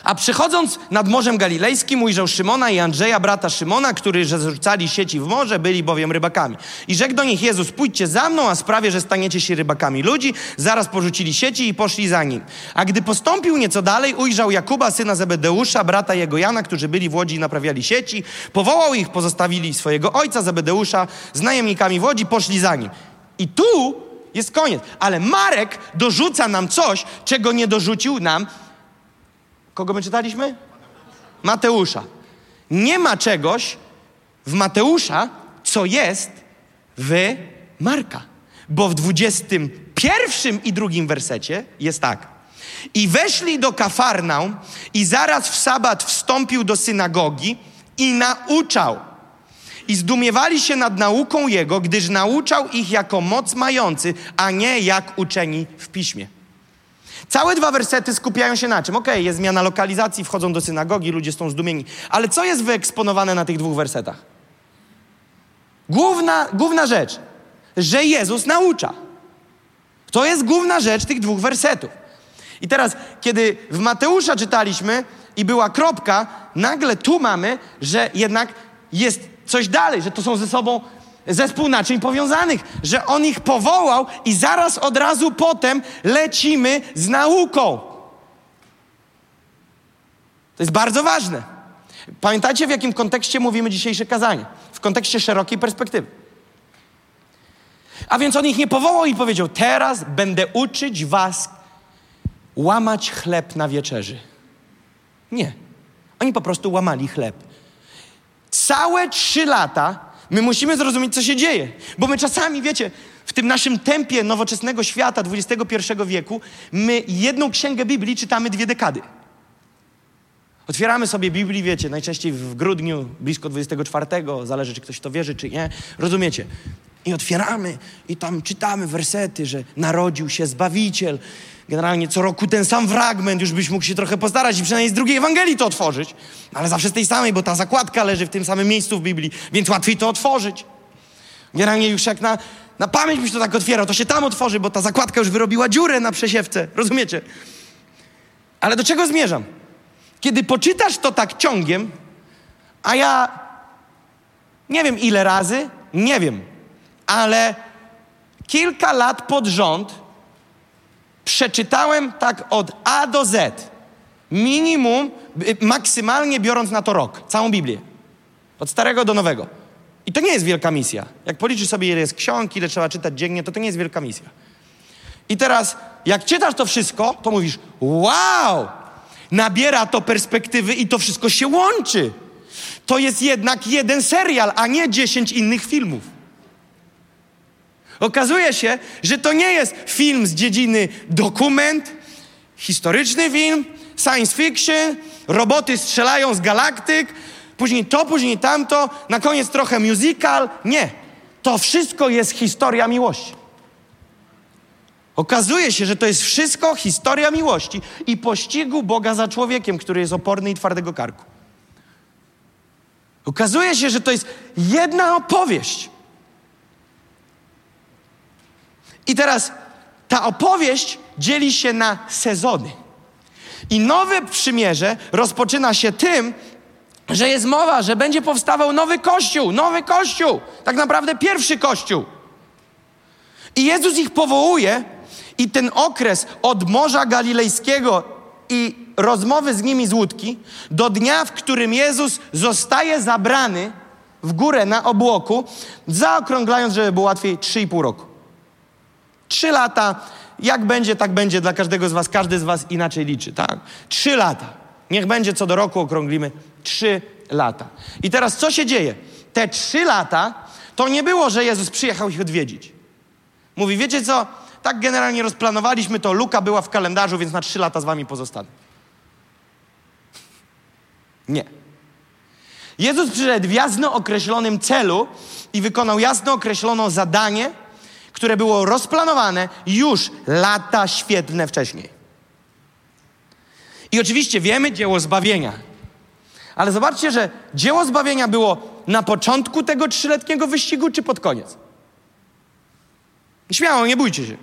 A przychodząc nad Morzem Galilejskim, ujrzał Szymona i Andrzeja, brata Szymona, którzy rzucali sieci w morze, byli bowiem rybakami. I rzekł do nich Jezus, pójdźcie za mną, a sprawię, że staniecie się rybakami ludzi. Zaraz porzucili sieci i poszli za nim. A gdy postąpił nieco dalej, ujrzał Jakuba, syna Zebedeusza, brata jego Jana, którzy byli w łodzi i naprawiali sieci. Powołał ich, pozostawili swojego ojca Zebedeusza z najemnikami w łodzi, poszli za nim. I tu jest koniec. Ale Marek dorzuca nam coś, czego nie dorzucił nam. Kogo my czytaliśmy? Mateusza. Nie ma czegoś w Mateusza, co jest w Marka. Bo w dwudziestym pierwszym i drugim wersecie jest tak. I weszli do Kafarnaum i zaraz w sabat wstąpił do synagogi i nauczał. I zdumiewali się nad nauką jego, gdyż nauczał ich jako moc mający, a nie jak uczeni w piśmie. Całe dwa wersety skupiają się na czym? Okej, okay, jest zmiana lokalizacji, wchodzą do synagogi, ludzie są zdumieni. Ale co jest wyeksponowane na tych dwóch wersetach? Główna, główna rzecz, że Jezus naucza. To jest główna rzecz tych dwóch wersetów. I teraz, kiedy w Mateusza czytaliśmy i była kropka, nagle tu mamy, że jednak jest coś dalej, że to są ze sobą... zespół naczyń powiązanych, że On ich powołał i zaraz od razu potem lecimy z nauką. To jest bardzo ważne. Pamiętajcie, w jakim kontekście mówimy dzisiejsze kazanie? W kontekście szerokiej perspektywy. A więc On ich nie powołał i powiedział, teraz będę uczyć was łamać chleb na wieczerzy. Nie. Oni po prostu łamali chleb. Całe trzy lata my musimy zrozumieć, co się dzieje. Bo my czasami, wiecie, w tym naszym tempie nowoczesnego świata dwudziestego pierwszego wieku my jedną księgę Biblii czytamy dwie dekady. Otwieramy sobie Biblię, wiecie, najczęściej w grudniu, blisko dwudziestego czwartego, zależy, czy ktoś w to wierzy, czy nie. Rozumiecie? I otwieramy i tam czytamy wersety, że narodził się Zbawiciel. Generalnie co roku ten sam fragment, już byś mógł się trochę postarać i przynajmniej z drugiej Ewangelii to otworzyć. Ale zawsze z tej samej, bo ta zakładka leży w tym samym miejscu w Biblii, więc łatwiej to otworzyć. Generalnie już jak na, na pamięć byś to tak otwierał, to się tam otworzy, bo ta zakładka już wyrobiła dziurę na przesiewce. Rozumiecie? Ale do czego zmierzam? Kiedy poczytasz to tak ciągiem, a ja nie wiem ile razy, nie wiem, ale kilka lat pod rząd przeczytałem tak od A do Z. Minimum, maksymalnie biorąc na to rok. Całą Biblię. Od Starego do Nowego. I to nie jest wielka misja. Jak policzysz sobie, ile jest ksiąg, ile trzeba czytać dziennie, to to nie jest wielka misja. I teraz, jak czytasz to wszystko, to mówisz, wow! Nabiera to perspektywy i to wszystko się łączy. To jest jednak jeden serial, a nie dziesięć innych filmów. Okazuje się, że to nie jest film z dziedziny dokument, historyczny film, science fiction, roboty strzelają z galaktyk, później to, później tamto, na koniec trochę musical. Nie. To wszystko jest historia miłości. Okazuje się, że to jest wszystko historia miłości i pościgu Boga za człowiekiem, który jest oporny i twardego karku. Okazuje się, że to jest jedna opowieść. I teraz ta opowieść dzieli się na sezony. I nowe przymierze rozpoczyna się tym, że jest mowa, że będzie powstawał nowy Kościół, nowy Kościół, tak naprawdę pierwszy Kościół. I Jezus ich powołuje i ten okres od Morza Galilejskiego i rozmowy z nimi z łódki do dnia, w którym Jezus zostaje zabrany w górę na obłoku, zaokrąglając, żeby było łatwiej, trzy i pół roku. Trzy lata, jak będzie, tak będzie dla każdego z was, każdy z was inaczej liczy, tak? Trzy lata. Niech będzie co do roku, okrąglimy trzy lata. I teraz co się dzieje? Te trzy lata to nie było, że Jezus przyjechał ich odwiedzić. Mówi, wiecie co, tak generalnie rozplanowaliśmy to, luka była w kalendarzu, więc na trzy lata z wami pozostanę. Nie. Jezus przyszedł w jasno określonym celu i wykonał jasno określone zadanie, które było rozplanowane już lata świetlne wcześniej. I oczywiście wiemy dzieło zbawienia. Ale zobaczcie, że dzieło zbawienia było na początku tego trzyletniego wyścigu, czy pod koniec? Śmiało, nie bójcie się.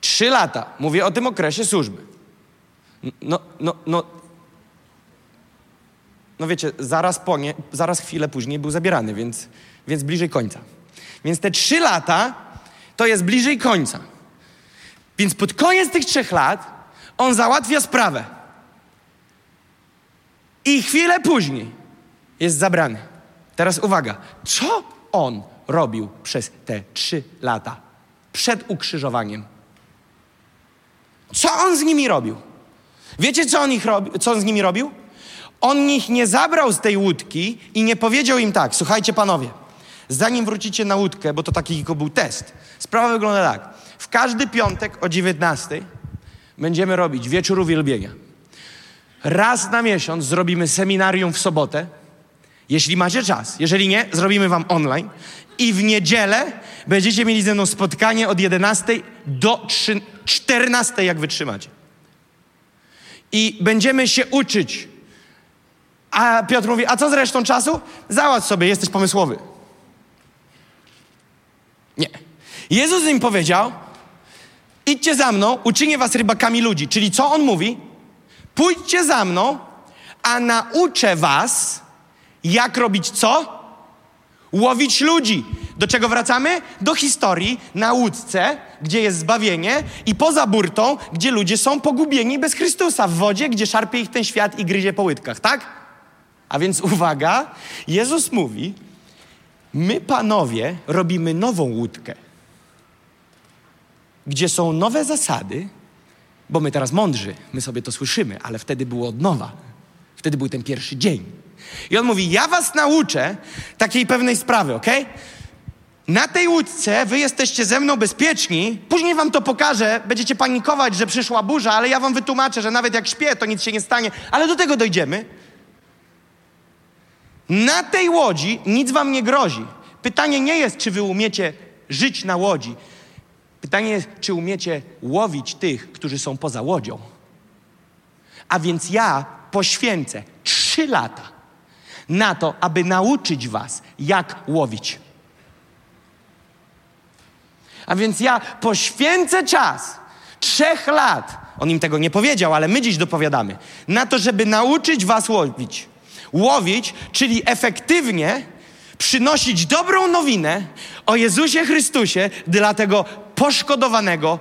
Trzy lata. Mówię o tym okresie służby. No, no, no. No wiecie, zaraz po nie, zaraz chwilę później był zabierany, więc, więc bliżej końca. Więc te trzy lata to jest bliżej końca. Więc pod koniec tych trzech lat on załatwia sprawę. I chwilę później jest zabrany. Teraz uwaga. Co on robił przez te trzy lata? Przed ukrzyżowaniem. Co on z nimi robił? Wiecie, co on, ich robi- co on z nimi robił? On ich nie zabrał z tej łódki i nie powiedział im tak. Słuchajcie, panowie. Zanim wrócicie na łódkę, bo to taki tylko był test, sprawa wygląda tak. W każdy piątek o dziewiętnastej będziemy robić wieczór uwielbienia. Raz na miesiąc zrobimy seminarium w sobotę, jeśli macie czas. Jeżeli nie, zrobimy wam online. I w niedzielę będziecie mieli ze mną spotkanie od jedenastej do czternastej, jak wytrzymacie. I będziemy się uczyć. A Piotr mówi, a co z resztą czasu? Załatw sobie, jesteś pomysłowy. Nie. Jezus im powiedział, idźcie za mną, uczynię was rybakami ludzi. Czyli co on mówi? Pójdźcie za mną, a nauczę was, jak robić co? Łowić ludzi. Do czego wracamy? Do historii na łódce, gdzie jest zbawienie i poza burtą, gdzie ludzie są pogubieni bez Chrystusa w wodzie, gdzie szarpie ich ten świat i gryzie po łydkach, tak? A więc uwaga, Jezus mówi, my, panowie, robimy nową łódkę. gdzie są nowe zasady, bo my teraz mądrzy, my sobie to słyszymy, ale wtedy było od nowa. Wtedy był ten pierwszy dzień. I on mówi, ja was nauczę takiej pewnej sprawy, okej? Okay? Na tej łódce wy jesteście ze mną bezpieczni, później wam to pokażę, będziecie panikować, że przyszła burza, ale ja wam wytłumaczę, że nawet jak śpię, to nic się nie stanie, ale do tego dojdziemy. Na tej łodzi nic wam nie grozi. Pytanie nie jest, czy wy umiecie żyć na łodzi. Pytanie jest, czy umiecie łowić tych, którzy są poza łodzią. A więc ja poświęcę trzy lata na to, aby nauczyć was, jak łowić. A więc ja poświęcę czas trzech lat, on im tego nie powiedział, ale my dziś dopowiadamy, na to, żeby nauczyć was łowić. Łowić, czyli efektywnie przynosić dobrą nowinę o Jezusie Chrystusie dla tego poszkodowanego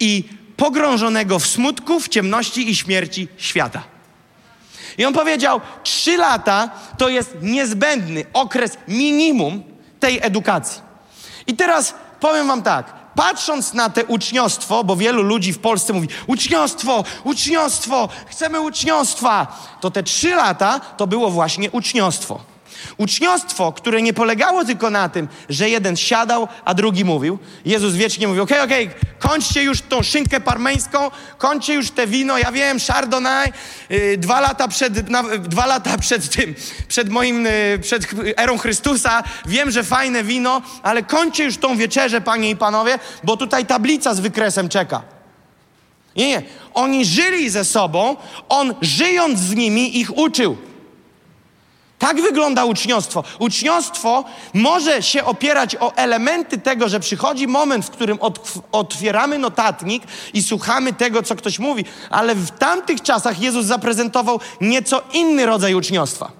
i pogrążonego w smutku, w ciemności i śmierci świata. I on powiedział, trzy lata to jest niezbędny okres minimum tej edukacji. I teraz powiem wam tak, patrząc na te uczniostwo, bo wielu ludzi w Polsce mówi uczniostwo, uczniostwo, chcemy uczniostwa, to te trzy lata to było właśnie uczniostwo. Uczniostwo, które nie polegało tylko na tym, że jeden siadał, a drugi mówił. Jezus wiecznie mówił, okej, okej, kończcie już tą szynkę parmeńską, kończcie już te wino, ja wiem, Chardonnay, yy, dwa lata przed, na, dwa lata przed tym, przed moim, yy, przed erą Chrystusa, wiem, że fajne wino, ale kończcie już tą wieczerzę, panie i panowie, bo tutaj tablica z wykresem czeka. Nie, nie, oni żyli ze sobą, on żyjąc z nimi ich uczył. Tak wygląda uczniostwo. Uczniostwo może się opierać o elementy tego, że przychodzi moment, w którym otwieramy notatnik i słuchamy tego, co ktoś mówi. Ale w tamtych czasach Jezus zaprezentował nieco inny rodzaj uczniostwa.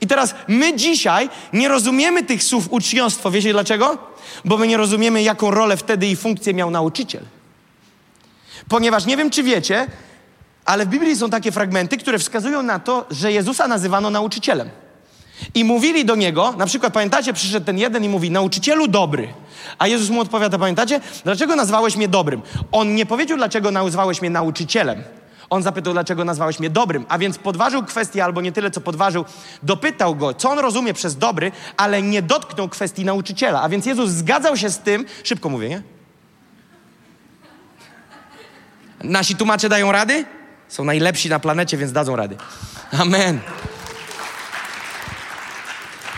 I teraz my dzisiaj nie rozumiemy tych słów uczniostwo. Wiecie dlaczego? Bo my nie rozumiemy, jaką rolę wtedy i funkcję miał nauczyciel. Ponieważ nie wiem, czy wiecie, ale w Biblii są takie fragmenty, które wskazują na to, że Jezusa nazywano nauczycielem. I mówili do Niego, na przykład pamiętacie, przyszedł ten jeden i mówi, nauczycielu dobry. A Jezus mu odpowiada, pamiętacie, dlaczego nazwałeś mnie dobrym? On nie powiedział, dlaczego nazwałeś mnie nauczycielem. On zapytał, dlaczego nazwałeś mnie dobrym. A więc podważył kwestię, albo nie tyle, co podważył, dopytał go, co on rozumie przez dobry, ale nie dotknął kwestii nauczyciela. A więc Jezus zgadzał się z tym, szybko mówię, nie? Nasi tłumacze dają rady? Są najlepsi na planecie, więc dadzą rady. Amen.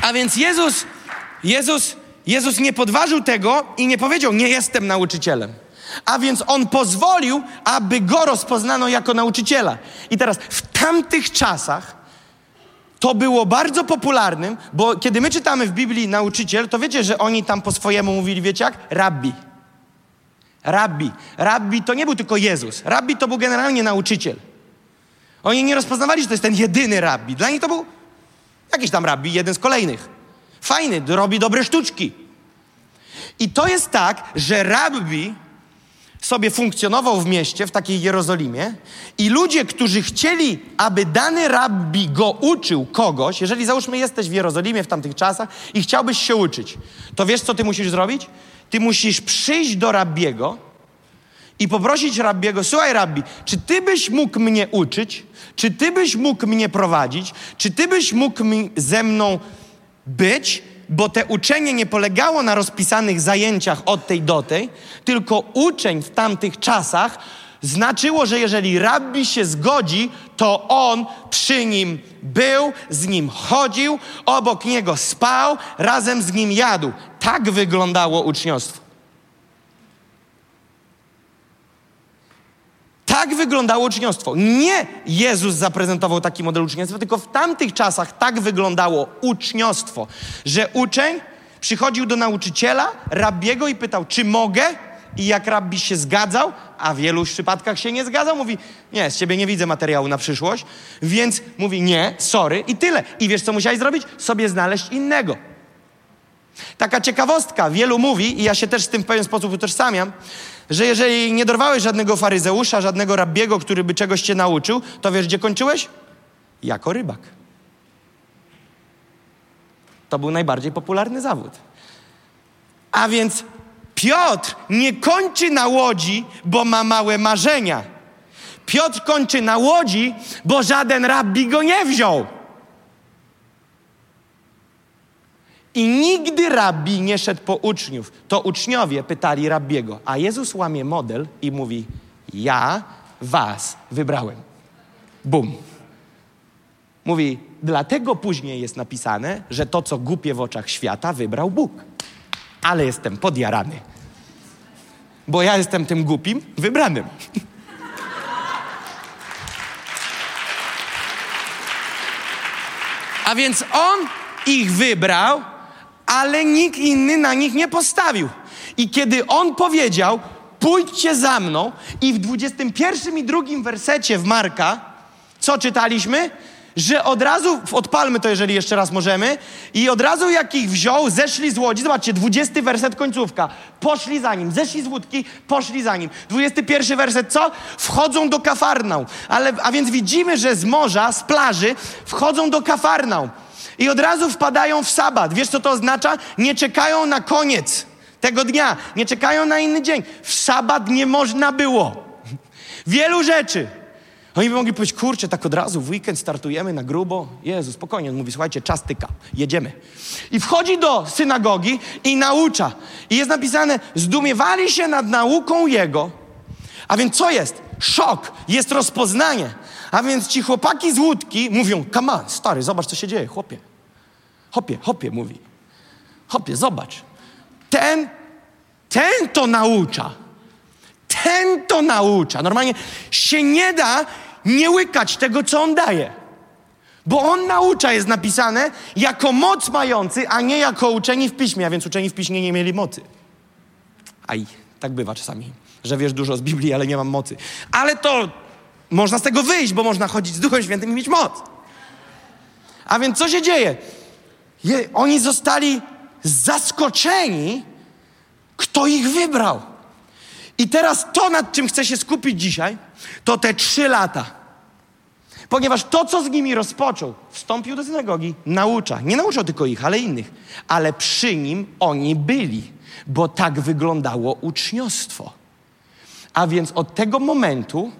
A więc Jezus, Jezus, Jezus nie podważył tego i nie powiedział, nie jestem nauczycielem. A więc On pozwolił, aby Go rozpoznano jako nauczyciela. I teraz w tamtych czasach to było bardzo popularnym, bo kiedy my czytamy w Biblii nauczyciel, to wiecie, że oni tam po swojemu mówili, wiecie jak? Rabbi. Rabbi. Rabbi to nie był tylko Jezus. Rabbi to był generalnie nauczyciel. Oni nie rozpoznawali, że to jest ten jedyny rabbi. Dla nich to był jakiś tam rabbi, jeden z kolejnych. Fajny, robi dobre sztuczki. I to jest tak, że rabbi sobie funkcjonował w mieście, w takiej Jerozolimie i ludzie, którzy chcieli, aby dany rabbi go uczył kogoś, jeżeli załóżmy jesteś w Jerozolimie w tamtych czasach i chciałbyś się uczyć, to wiesz, co ty musisz zrobić? Ty musisz przyjść do rabbiego i poprosić rabbiego, słuchaj rabbi, czy ty byś mógł mnie uczyć? Czy ty byś mógł mnie prowadzić? Czy ty byś mógł mi, ze mną być? Bo te uczenie nie polegało na rozpisanych zajęciach od tej do tej, tylko uczeń w tamtych czasach znaczyło, że jeżeli rabbi się zgodzi, to on przy nim był, z nim chodził, obok niego spał, razem z nim jadł. Tak wyglądało uczniostwo. Tak wyglądało uczniostwo. Nie Jezus zaprezentował taki model uczniostwa, tylko w tamtych czasach tak wyglądało uczniostwo, że uczeń przychodził do nauczyciela, rabbiego i pytał, czy mogę? I jak rabbi się zgadzał, a w wielu przypadkach się nie zgadzał, mówi, nie, z ciebie nie widzę materiału na przyszłość, więc mówi, nie, sorry i tyle. I wiesz, co musiałeś zrobić? Sobie znaleźć innego. Taka ciekawostka, wielu mówi, i ja się też z tym w pewien sposób utożsamiam, że jeżeli nie dorwałeś żadnego faryzeusza, żadnego rabbiego, który by czegoś cię nauczył, to wiesz, gdzie kończyłeś? Jako rybak. To był najbardziej popularny zawód. A więc Piotr nie kończy na łodzi, bo ma małe marzenia. Piotr kończy na łodzi, bo żaden rabbi go nie wziął. I nigdy rabbi nie szedł po uczniów. To uczniowie pytali rabbiego, a Jezus łamie model i mówi: ja was wybrałem. Bum. Mówi, dlatego później jest napisane, że to, co głupie w oczach świata, wybrał Bóg. Ale jestem podjarany. Bo ja jestem tym głupim wybranym. A więc On ich wybrał, ale nikt inny na nich nie postawił. I kiedy On powiedział, pójdźcie za mną, i w dwudziestym pierwszym i drugim wersecie w Marka, co czytaliśmy? Że od razu, odpalmy to, jeżeli jeszcze raz możemy, i od razu jak ich wziął, zeszli z łodzi, zobaczcie, dwudziesty werset końcówka, poszli za nim, zeszli z łódki, poszli za nim. dwudziesty pierwszy werset co? Wchodzą do Kafarnaum. Ale, a więc widzimy, że z morza, z plaży wchodzą do Kafarnaum i od razu wpadają w sabat. Wiesz, co to oznacza? Nie czekają na koniec tego dnia, nie czekają na inny dzień. W sabat nie można było wielu rzeczy. Oni by mogli powiedzieć, kurczę, tak od razu w weekend startujemy na grubo. Jezu, spokojnie. On mówi, słuchajcie, czas tyka, jedziemy. I wchodzi do synagogi i naucza. I jest napisane, zdumiewali się nad nauką Jego. A więc co jest? Szok, jest rozpoznanie. A więc ci chłopaki z łódki mówią, come on, stary, zobacz, co się dzieje, chłopie. Chłopie, chłopie, mówi. Chłopie, zobacz. Ten, ten to naucza. Ten to naucza. Normalnie się nie da nie łykać tego, co on daje. Bo on naucza, jest napisane, jako moc mający, a nie jako uczeni w piśmie. A więc uczeni w piśmie nie mieli mocy. Aj, tak bywa czasami, że wiesz dużo z Biblii, ale nie mam mocy. Ale to można z tego wyjść, bo można chodzić z Duchem Świętym i mieć moc. A więc co się dzieje? Je, oni zostali zaskoczeni, kto ich wybrał. I teraz to, nad czym chcę się skupić dzisiaj, to te trzy lata. Ponieważ to, co z nimi rozpoczął, wstąpił do synagogi, naucza. Nie nauczał tylko ich, ale innych. Ale przy nim oni byli, bo tak wyglądało uczniostwo. A więc od tego momentu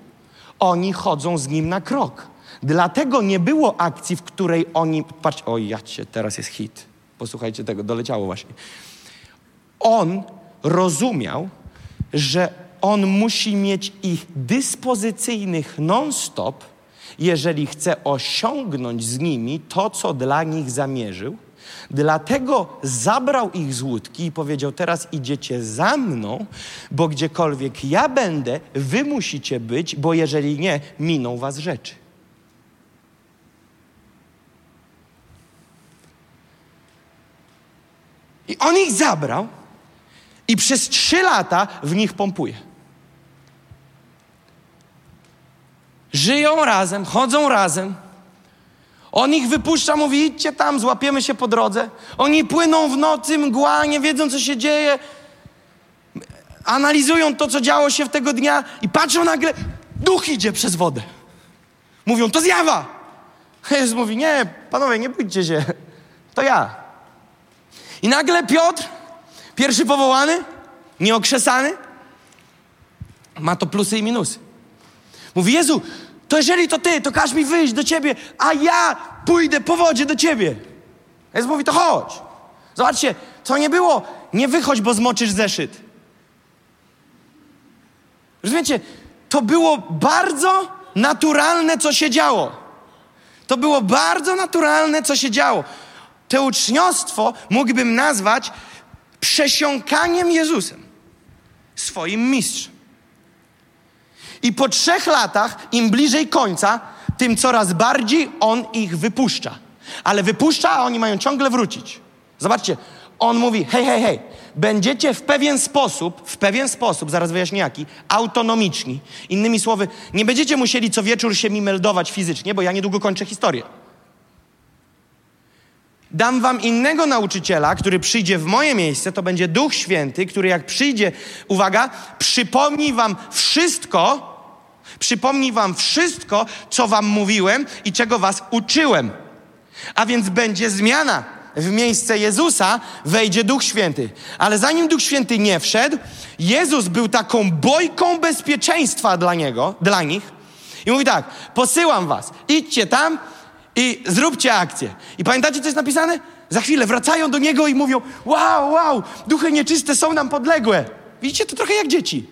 oni chodzą z nim na krok. Dlatego nie było akcji, w której oni... Patrz, o jacie, teraz jest hit. Posłuchajcie tego, doleciało właśnie. On rozumiał, że on musi mieć ich dyspozycyjnych non-stop, jeżeli chce osiągnąć z nimi to, co dla nich zamierzył. Dlatego zabrał ich z łódki i powiedział, teraz idziecie za mną, bo gdziekolwiek ja będę, wy musicie być, bo jeżeli nie, miną was rzeczy. I on ich zabrał, i przez trzy lata w nich pompuje. Żyją razem, chodzą razem. On ich wypuszcza, mówi, idźcie tam, złapiemy się po drodze. Oni płyną w nocy, mgła, nie wiedzą, co się dzieje. Analizują to, co działo się w tego dnia i patrzą nagle, duch idzie przez wodę. Mówią, to zjawa. Jezus mówi, nie, panowie, nie bójcie się, to ja. I nagle Piotr, pierwszy powołany, nieokrzesany, ma to plusy i minusy. Mówi, Jezu, to jeżeli to Ty, to każ mi wyjść do Ciebie, a ja pójdę po wodzie do Ciebie. Jezus mówi, to chodź. Zobaczcie, co nie było, nie wychodź, bo zmoczysz zeszyt. Rozumiecie, to było bardzo naturalne, co się działo. To było bardzo naturalne, co się działo. To uczniostwo mógłbym nazwać przesiąkaniem Jezusem, swoim mistrzem. I po trzech latach, im bliżej końca, tym coraz bardziej On ich wypuszcza. Ale wypuszcza, a oni mają ciągle wrócić. Zobaczcie, On mówi, hej, hej, hej, będziecie w pewien sposób, w pewien sposób, zaraz wyjaśnię jaki, autonomiczni. Innymi słowy, nie będziecie musieli co wieczór się mi meldować fizycznie, bo ja niedługo kończę historię. Dam wam innego nauczyciela, który przyjdzie w moje miejsce, to będzie Duch Święty, który jak przyjdzie, uwaga, przypomni wam wszystko, przypomni wam wszystko, co wam mówiłem i czego was uczyłem. A więc będzie zmiana. w miejsce Jezusa wejdzie Duch Święty. Ale zanim Duch Święty nie wszedł, Jezus był taką bojką bezpieczeństwa dla niego, dla nich. I mówi tak, posyłam was, idźcie tam i zróbcie akcję. I pamiętacie, co jest napisane? Za chwilę wracają do niego i mówią, wow, wow, duchy nieczyste są nam podległe. Widzicie, to trochę jak dzieci.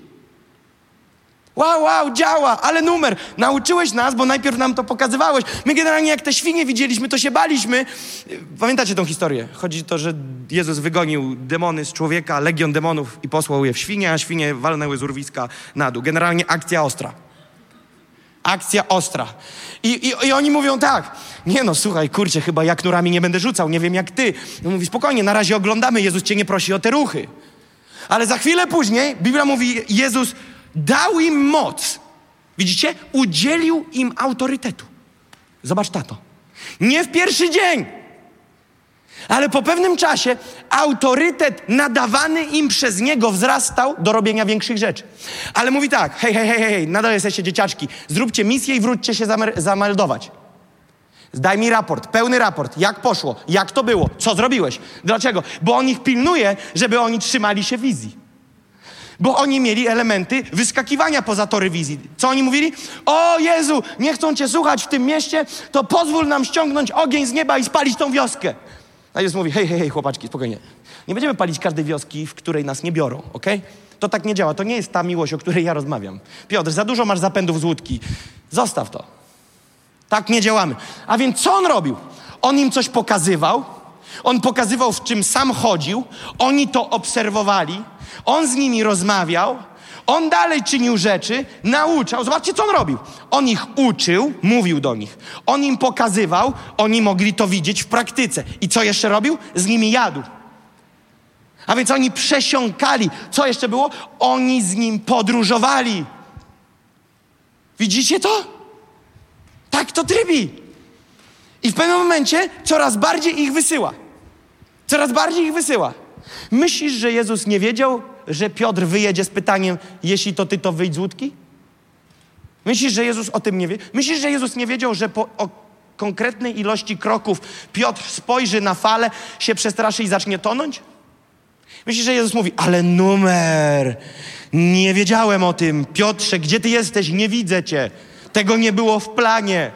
Wow, wow, działa, ale numer. Nauczyłeś nas, bo najpierw nam to pokazywałeś. My generalnie jak te świnie widzieliśmy, to się baliśmy. Pamiętacie tą historię? Chodzi o to, że Jezus wygonił demony z człowieka, legion demonów i posłał je w świnie, a świnie walnęły z urwiska na dół. Generalnie akcja ostra. Akcja ostra. I, i, i oni mówią tak, nie no, słuchaj, kurczę, chyba jak nurami nie będę rzucał, nie wiem jak ty. No mówi, spokojnie, na razie oglądamy, Jezus cię nie prosi o te ruchy. Ale za chwilę później, Biblia mówi, Jezus dał im moc. Widzicie? Udzielił im autorytetu. Zobacz, tato. Nie w pierwszy dzień, ale po pewnym czasie autorytet nadawany im przez niego wzrastał do robienia większych rzeczy. Ale mówi tak, hej, hej, hej, hej, nadal jesteście dzieciaczki, zróbcie misję i wróćcie się zamer- zameldować. Daj mi raport, pełny raport, jak poszło, jak to było, co zrobiłeś, dlaczego? Bo on ich pilnuje, żeby oni trzymali się wizji. Bo oni mieli elementy wyskakiwania poza tory wizji. Co oni mówili? O Jezu, nie chcą Cię słuchać w tym mieście, to pozwól nam ściągnąć ogień z nieba i spalić tą wioskę. A Jezus mówi, hej, hej, hej, chłopaczki, spokojnie. Nie będziemy palić każdej wioski, w której nas nie biorą, okej? To tak nie działa, to nie jest ta miłość, o której ja rozmawiam. Piotr, za dużo masz zapędów z łódki. Zostaw to. Tak nie działamy. A więc co on robił? On im coś pokazywał. On pokazywał, w czym sam chodził. Oni to obserwowali. On z nimi rozmawiał, on dalej czynił rzeczy, nauczał. Zobaczcie, co on robił. On ich uczył, mówił do nich. On im pokazywał, oni mogli to widzieć w praktyce. I co jeszcze robił? Z nimi jadł. A więc oni przesiąkali. Co jeszcze było? Oni z nim podróżowali. Widzicie to? Tak to trybi. I w pewnym momencie coraz bardziej ich wysyła. Coraz bardziej ich wysyła. Myślisz, że Jezus nie wiedział, że Piotr wyjedzie z pytaniem, jeśli to ty, to wyjdź z łódki? Myślisz, że Jezus o tym nie wie? Myślisz, że Jezus nie wiedział, że po o konkretnej ilości kroków Piotr spojrzy na falę, się przestraszy i zacznie tonąć? Myślisz, że Jezus mówi, ale numer, nie wiedziałem o tym. Piotrze, gdzie ty jesteś? Nie widzę cię. Tego nie było w planie.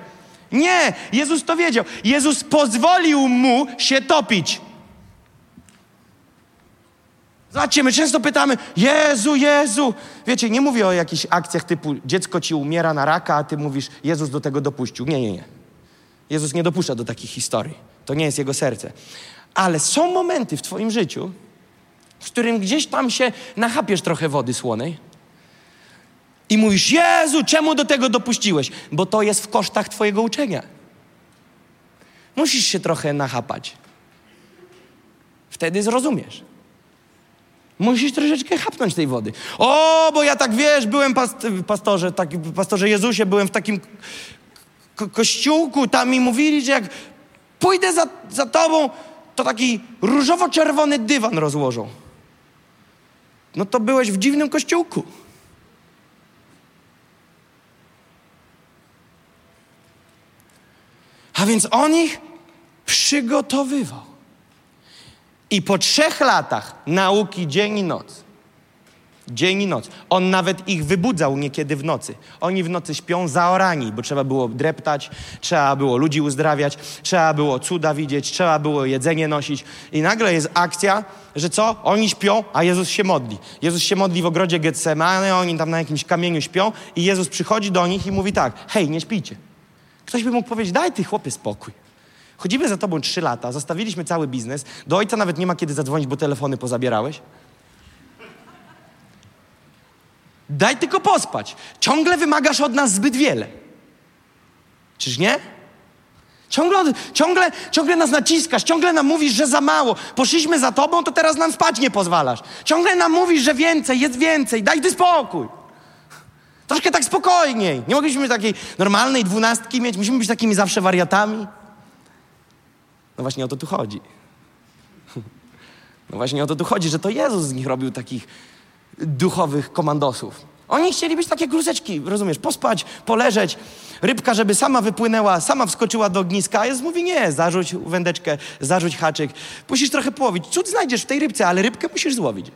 Nie, Jezus to wiedział. Jezus pozwolił mu się topić. Zobaczcie, my często pytamy, Jezu, Jezu. Wiecie, nie mówię o jakichś akcjach typu dziecko ci umiera na raka, a ty mówisz, Jezus do tego dopuścił. Nie, nie, nie. Jezus nie dopuszcza do takich historii. To nie jest Jego serce. Ale są momenty w twoim życiu, w którym gdzieś tam się nachapiesz trochę wody słonej i mówisz, Jezu, czemu do tego dopuściłeś? Bo to jest w kosztach twojego uczenia. Musisz się trochę nachapać. Wtedy zrozumiesz. Musisz troszeczkę chapnąć tej wody. O, bo ja tak, wiesz, byłem past- pastorze, tak, pastorze Jezusie, byłem w takim ko- kościółku, tam mi mówili, że jak pójdę za, za tobą, to taki różowo-czerwony dywan rozłożą. No to byłeś w dziwnym kościółku. A więc on ich przygotowywał. I po trzech latach nauki dzień i noc, dzień i noc, on nawet ich wybudzał niekiedy w nocy. Oni w nocy śpią zaorani, bo trzeba było dreptać, trzeba było ludzi uzdrawiać, trzeba było cuda widzieć, trzeba było jedzenie nosić. I nagle jest akcja, że co? Oni śpią, a Jezus się modli. Jezus się modli w ogrodzie Getsemane, oni tam na jakimś kamieniu śpią i Jezus przychodzi do nich i mówi tak, hej, nie śpijcie. Ktoś by mógł powiedzieć, daj ty chłopie spokój. Chodzimy za tobą trzy lata, zostawiliśmy cały biznes. Do ojca nawet nie ma kiedy zadzwonić, bo telefony pozabierałeś. Daj tylko pospać. Ciągle wymagasz od nas zbyt wiele. Czyż nie? Ciągle, ciągle, ciągle nas naciskasz, ciągle nam mówisz, że za mało. Poszliśmy za tobą, to teraz nam spać nie pozwalasz. Ciągle nam mówisz, że więcej, jest więcej. Daj ty spokój. Troszkę tak spokojniej. Nie mogliśmy takiej normalnej dwunastki mieć. Musimy być takimi zawsze wariatami. No właśnie o to tu chodzi. No właśnie o to tu chodzi, że to Jezus z nich robił takich duchowych komandosów. Oni chcieli być takie gruzeczki, rozumiesz, pospać, poleżeć. Rybka, żeby sama wypłynęła, sama wskoczyła do ogniska, a Jezus mówi nie, zarzuć wędeczkę, zarzuć haczyk. Musisz trochę połowić. Cud znajdziesz w tej rybce, ale rybkę musisz złowić.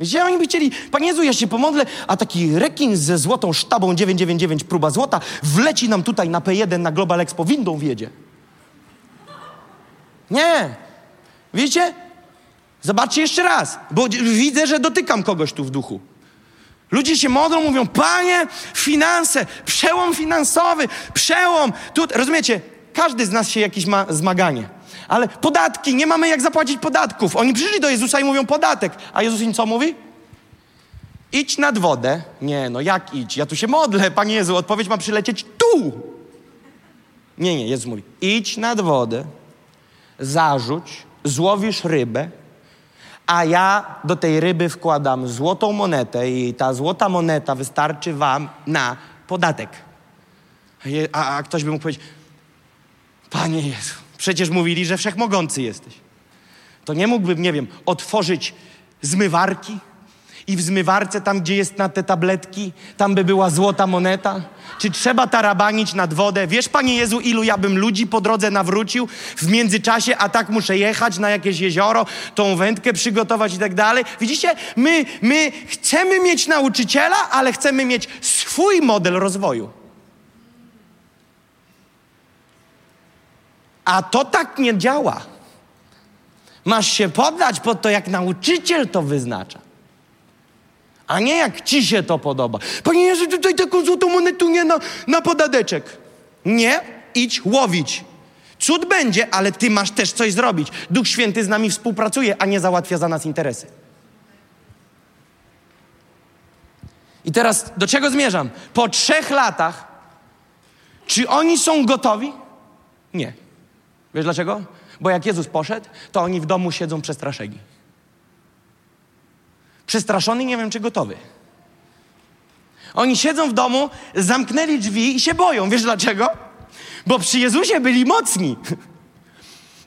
Wiecie, oni by chcieli, Panie Jezu, ja się pomodlę, a taki rekin ze złotą sztabą dziewięćset dziewięćdziesiąt dziewięć próba złota wleci nam tutaj na P jeden, na Global Expo, windą wjedzie. Nie. Wiecie? Zobaczcie jeszcze raz, bo widzę, że dotykam kogoś tu w duchu. Ludzie się modlą, mówią, Panie, finanse, przełom finansowy, przełom. Tu, rozumiecie? Każdy z nas się jakieś ma zmaganie. Ale podatki, nie mamy jak zapłacić podatków. Oni przyszli do Jezusa i mówią podatek. A Jezus im co mówi? Idź nad wodę. Nie, no jak idź? Ja tu się modlę, Panie Jezu, odpowiedź ma przylecieć tu. Nie, nie, Jezus mówi, idź nad wodę, zarzuć, złowisz rybę, a ja do tej ryby wkładam złotą monetę i ta złota moneta wystarczy wam na podatek. A, a ktoś by mógł powiedzieć, Panie Jezu, przecież mówili, że wszechmogący jesteś. To nie mógłbym, nie wiem, otworzyć zmywarki i w zmywarce, tam gdzie jest na te tabletki, tam by była złota moneta? Czy trzeba tarabanić nad wodę? Wiesz, Panie Jezu, ilu ja bym ludzi po drodze nawrócił w międzyczasie, a tak muszę jechać na jakieś jezioro, tą wędkę przygotować i tak dalej. Widzicie, my, my chcemy mieć nauczyciela, ale chcemy mieć swój model rozwoju. A to tak nie działa. Masz się poddać pod to, jak nauczyciel to wyznacza. A nie jak ci się to podoba. Panie Jezu, tutaj taką złotą monetę nie na, na podadeczek. Nie, idź łowić. Cud będzie, ale ty masz też coś zrobić. Duch Święty z nami współpracuje, a nie załatwia za nas interesy. I teraz do czego zmierzam? Po trzech latach, czy oni są gotowi? Nie. Wiesz dlaczego? Bo jak Jezus poszedł, to oni w domu siedzą przestraszeni. Przestraszony, nie wiem, czy gotowy. Oni siedzą w domu, zamknęli drzwi i się boją. Wiesz dlaczego? Bo przy Jezusie byli mocni.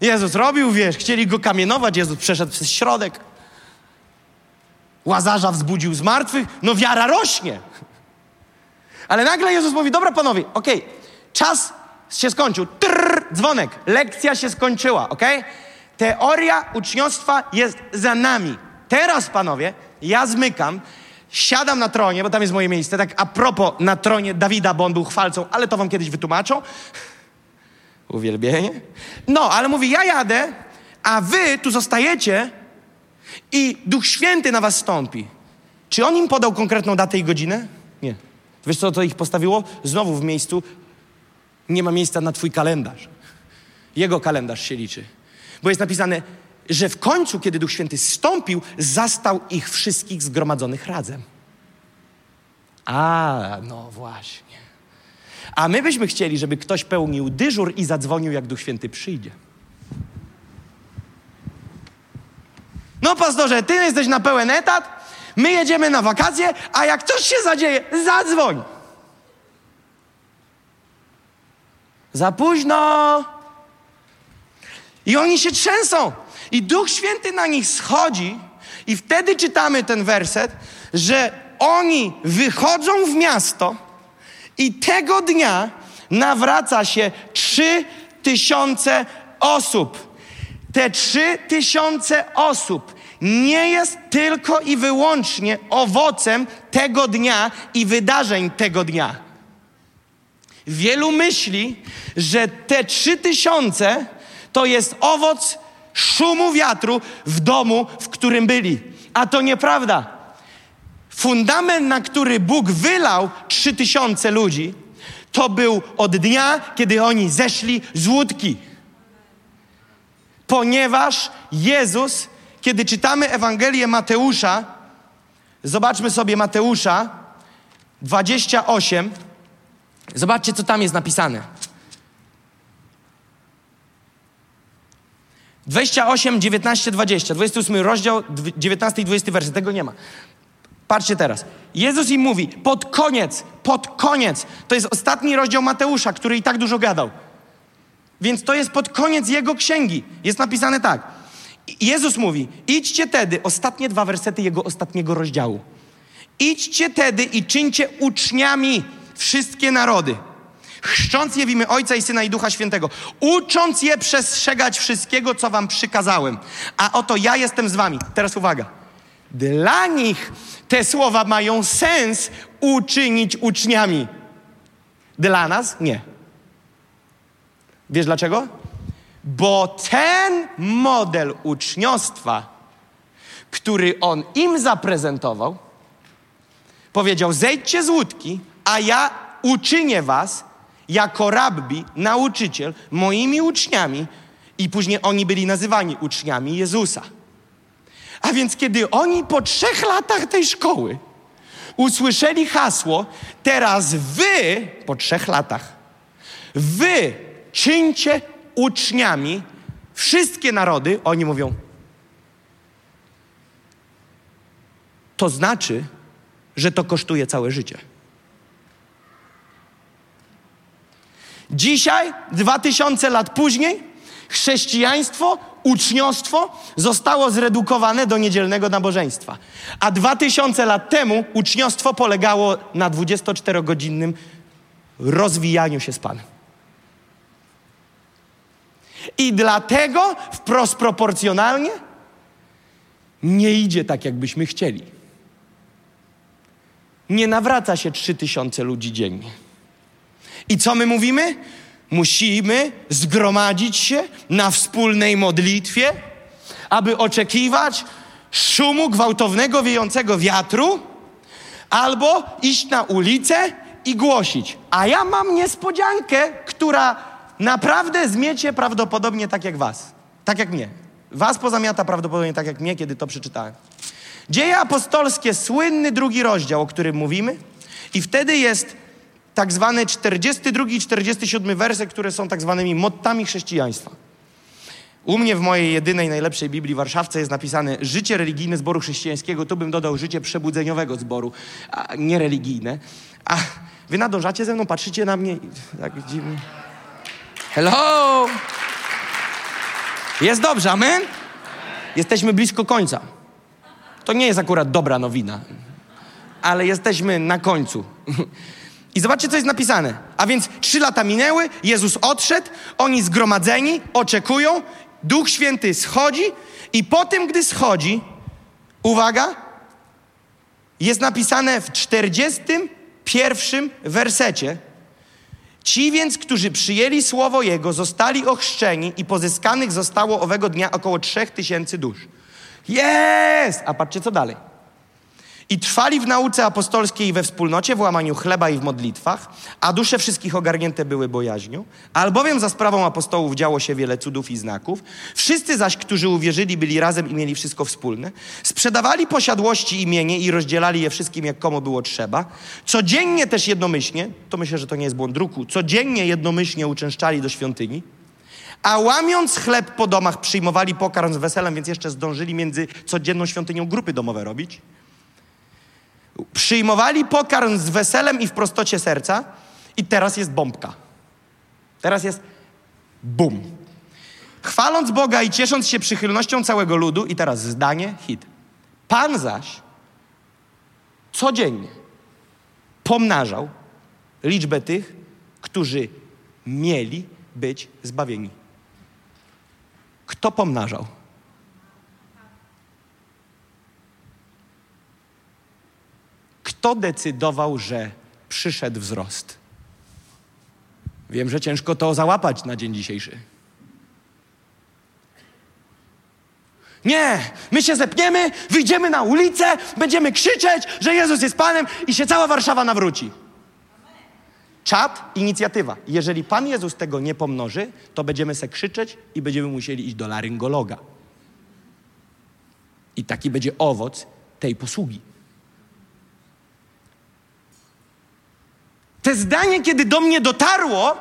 Jezus robił, wiesz, chcieli go kamienować. Jezus przeszedł przez środek. Łazarza wzbudził z martwych. No wiara rośnie. Ale nagle Jezus mówi, dobra panowie, okej, okay, czas się skończył. Trrr, dzwonek. Lekcja się skończyła, okej? Okay? Teoria uczniostwa jest za nami. Teraz, panowie, ja zmykam, siadam na tronie, bo tam jest moje miejsce, tak a propos na tronie Dawida, bo on był chwalcą, ale to wam kiedyś wytłumaczą. Uwielbienie. No, ale mówi, ja jadę, a wy tu zostajecie i Duch Święty na was stąpi. Czy on im podał konkretną datę i godzinę? Nie. Wiesz, co to ich postawiło? Znowu w miejscu nie ma miejsca na twój kalendarz. Jego kalendarz się liczy. Bo jest napisane, że w końcu, kiedy Duch Święty zstąpił, zastał ich wszystkich zgromadzonych razem. A, no właśnie. A my byśmy chcieli, żeby ktoś pełnił dyżur i zadzwonił, jak Duch Święty przyjdzie. No pastorze, ty jesteś na pełen etat, my jedziemy na wakacje, a jak coś się zadzieje, zadzwoń. Za późno. I oni się trzęsą. I Duch Święty na nich schodzi i wtedy czytamy ten werset, że oni wychodzą w miasto i tego dnia nawraca się trzy tysiące osób. Te trzy tysiące osób nie jest tylko i wyłącznie owocem tego dnia i wydarzeń tego dnia. Wielu myśli, że te trzy tysiące to jest owoc szumu wiatru w domu, w którym byli. A to nieprawda. Fundament, na który Bóg wylał trzy tysiące ludzi, to był od dnia, kiedy oni zeszli z łódki. Ponieważ Jezus, kiedy czytamy Ewangelię Mateusza, zobaczmy sobie Mateusza dwadzieścia osiem, zobaczcie, co tam jest napisane. dwadzieścia osiem, dziewiętnaście, dwadzieścia. dwudziesty ósmy rozdział, dziewiętnasty i dwudziesty werset. Tego nie ma. Patrzcie teraz. Jezus im mówi, pod koniec, pod koniec. To jest ostatni rozdział Mateusza, który i tak dużo gadał. Więc to jest pod koniec jego księgi. Jest napisane tak. Jezus mówi, idźcie tedy, ostatnie dwa wersety jego ostatniego rozdziału. Idźcie tedy i czyńcie uczniami wszystkie narody, chrzcząc je w imię Ojca i Syna i Ducha Świętego, ucząc je przestrzegać wszystkiego, co wam przykazałem. A oto ja jestem z wami. Teraz uwaga. Dla nich te słowa mają sens uczynić uczniami. Dla nas nie. Wiesz dlaczego? Bo ten model uczniostwa, który on im zaprezentował, powiedział: zejdźcie z łódki, a ja uczynię was jako rabbi, nauczyciel, moimi uczniami. I później oni byli nazywani uczniami Jezusa. A więc kiedy oni po trzech latach tej szkoły usłyszeli hasło: teraz wy, po trzech latach, wy czyńcie uczniami wszystkie narody, oni mówią: to znaczy, że to kosztuje całe życie. Dzisiaj, dwa tysiące lat później, chrześcijaństwo, uczniostwo zostało zredukowane do niedzielnego nabożeństwa. A dwa tysiące lat temu uczniostwo polegało na dwudziestoczterogodzinnym rozwijaniu się z Panem. I dlatego wprost proporcjonalnie nie idzie tak, jakbyśmy chcieli. Nie nawraca się trzy tysiące ludzi dziennie. I co my mówimy? Musimy zgromadzić się na wspólnej modlitwie, aby oczekiwać szumu gwałtownego, wiejącego wiatru, albo iść na ulicę i głosić. A ja mam niespodziankę, która naprawdę zmiecie prawdopodobnie tak jak was. Tak jak mnie. Was pozamiata prawdopodobnie tak jak mnie, kiedy to przeczytałem. Dzieje apostolskie, słynny drugi rozdział, o którym mówimy. I wtedy jest tak zwane czterdziesty drugi i czterdziesty siódmy wersy, które są tak zwanymi mottami chrześcijaństwa. U mnie w mojej jedynej, najlepszej Biblii Warszawce jest napisane: życie religijne zboru chrześcijańskiego. Tu bym dodał: życie przebudzeniowego zboru, a nie religijne. A wy nadążacie ze mną, patrzycie na mnie i tak dziwnie. Hello! Jest dobrze, amen? Jesteśmy blisko końca. To nie jest akurat dobra nowina, ale jesteśmy na końcu. I zobaczcie, co jest napisane. A więc trzy lata minęły, Jezus odszedł, oni zgromadzeni, oczekują, Duch Święty schodzi i po tym, gdy schodzi, uwaga, jest napisane w czterdziestym pierwszym wersecie: ci więc, którzy przyjęli słowo Jego, zostali ochrzczeni i pozyskanych zostało owego dnia około trzech tysięcy dusz. Jest! A patrzcie, co dalej. I trwali w nauce apostolskiej i we wspólnocie, w łamaniu chleba i w modlitwach, a dusze wszystkich ogarnięte były bojaźnią, albowiem za sprawą apostołów działo się wiele cudów i znaków. Wszyscy zaś, którzy uwierzyli, byli razem i mieli wszystko wspólne. Sprzedawali posiadłości, imienie i rozdzielali je wszystkim, jak komu było trzeba. Codziennie też jednomyślnie, to myślę, że to nie jest błąd druku, codziennie jednomyślnie uczęszczali do świątyni, a łamiąc chleb po domach przyjmowali pokarm z weselem, więc jeszcze zdążyli między codzienną świątynią grupy domowe robić. Przyjmowali pokarm z weselem i w prostocie serca. I teraz jest bombka. Teraz jest bum. Chwaląc Boga i ciesząc się przychylnością całego ludu. I teraz zdanie, hit. Pan zaś codziennie pomnażał liczbę tych, którzy mieli być zbawieni. Kto pomnażał? Kto decydował, że przyszedł wzrost? Wiem, że ciężko to załapać na dzień dzisiejszy. Nie, my się zepniemy, wyjdziemy na ulicę, będziemy krzyczeć, że Jezus jest Panem i się cała Warszawa nawróci. Czad, inicjatywa. Jeżeli Pan Jezus tego nie pomnoży, to będziemy se krzyczeć i będziemy musieli iść do laryngologa. I taki będzie owoc tej posługi. Te zdanie, kiedy do mnie dotarło,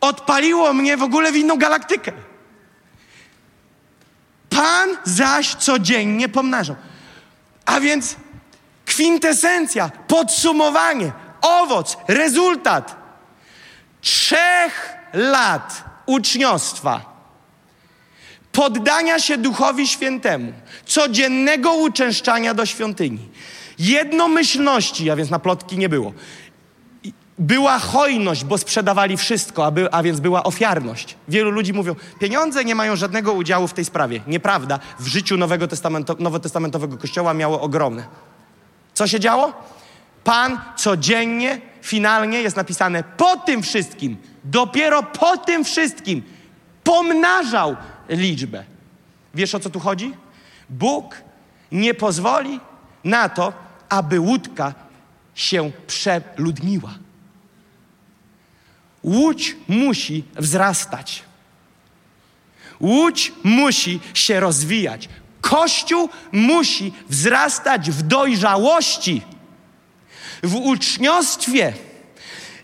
odpaliło mnie w ogóle w inną galaktykę. Pan zaś codziennie pomnażał. A więc kwintesencja, podsumowanie, owoc, rezultat trzech lat uczniostwa, poddania się Duchowi Świętemu, codziennego uczęszczania do świątyni, jednomyślności, a więc na plotki nie było. Była hojność, bo sprzedawali wszystko, a, by, a więc była ofiarność. Wielu ludzi mówią, pieniądze nie mają żadnego udziału w tej sprawie. Nieprawda. W życiu Nowego Testamento, nowotestamentowego Kościoła miało ogromne. Co się działo? Pan codziennie, finalnie jest napisane po tym wszystkim, dopiero po tym wszystkim pomnażał liczbę. Wiesz, o co tu chodzi? Bóg nie pozwoli na to, aby łódka się przeludniła. Łódź musi wzrastać. Łódź musi się rozwijać. Kościół musi wzrastać w dojrzałości, w uczniostwie.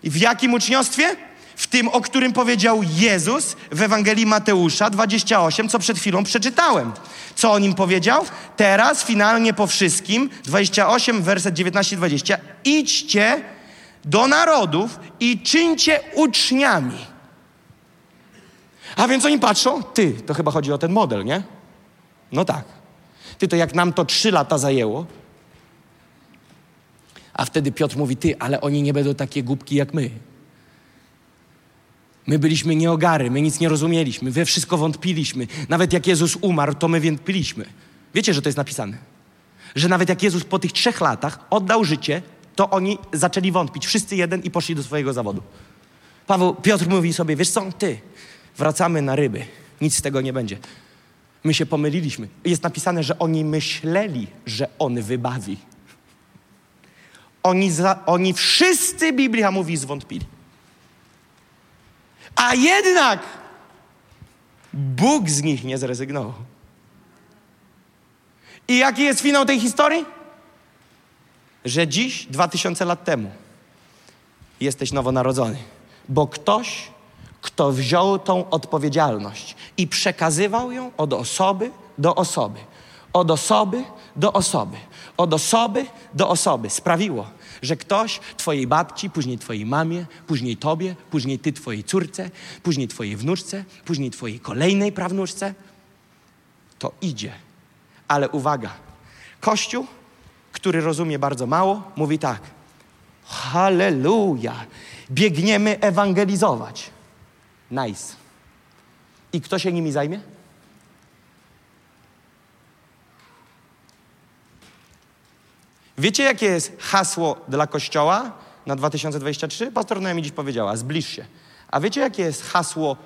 W jakim uczniostwie? W tym, o którym powiedział Jezus w Ewangelii Mateusza dwudziestym ósmym, co przed chwilą przeczytałem. Co on im powiedział? Teraz, finalnie po wszystkim, dwudziesty ósmy, werset dziewiętnaście dwadzieścia. Idźcie do narodów i czyńcie uczniami. A więc oni patrzą, ty, to chyba chodzi o ten model, nie? No tak. Ty, to jak nam to trzy lata zajęło. A wtedy Piotr mówi, ty, ale oni nie będą takie głupki jak my. My byliśmy nieogary, my nic nie rozumieliśmy, we wszystko wątpiliśmy. Nawet jak Jezus umarł, to my wątpiliśmy. Wiecie, że to jest napisane? Że nawet jak Jezus po tych trzech latach oddał życie, to oni zaczęli wątpić. Wszyscy jeden i poszli do swojego zawodu. Paweł, Piotr mówi sobie, wiesz co, ty, wracamy na ryby. Nic z tego nie będzie. My się pomyliliśmy. Jest napisane, że oni myśleli, że On wybawi. Oni, za, oni wszyscy, Biblia mówi, zwątpili. A jednak Bóg z nich nie zrezygnował. I jaki jest finał tej historii? Że dziś, dwa tysiące lat temu, jesteś nowonarodzony. Bo ktoś, kto wziął tą odpowiedzialność i przekazywał ją od osoby do osoby, od osoby do osoby, od osoby do osoby, sprawiło, że ktoś twojej babci, później twojej mamie, później tobie, później ty twojej córce, później twojej wnuczce, później twojej kolejnej prawnuczce, to idzie. Ale uwaga, Kościół, który rozumie bardzo mało, mówi tak, halleluja, biegniemy ewangelizować. Nice. I kto się nimi zajmie? Wiecie, jakie jest hasło dla Kościoła na dwa tysiące dwudziesty trzeci? Pastor Noemi dziś powiedziała, zbliż się. A wiecie, jakie jest hasło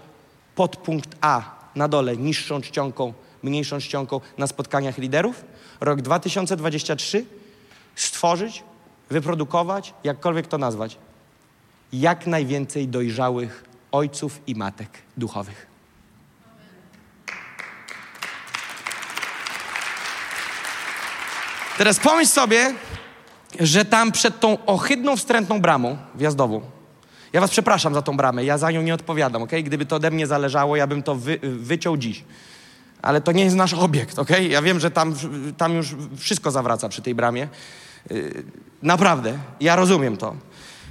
podpunkt A na dole, niższą czcionką, mniejszą czcionką na spotkaniach liderów? Rok dwa tysiące dwudziesty trzeci stworzyć, wyprodukować, jakkolwiek to nazwać, jak najwięcej dojrzałych ojców i matek duchowych. Teraz pomyśl sobie, że tam przed tą ohydną, wstrętną bramą wjazdową, ja was przepraszam za tą bramę, ja za nią nie odpowiadam, okej? Gdyby to ode mnie zależało, ja bym to wy, wyciął dziś. Ale to nie jest nasz obiekt, okej? Ja wiem, że tam, tam już wszystko zawraca przy tej bramie. Yy, naprawdę, ja rozumiem to.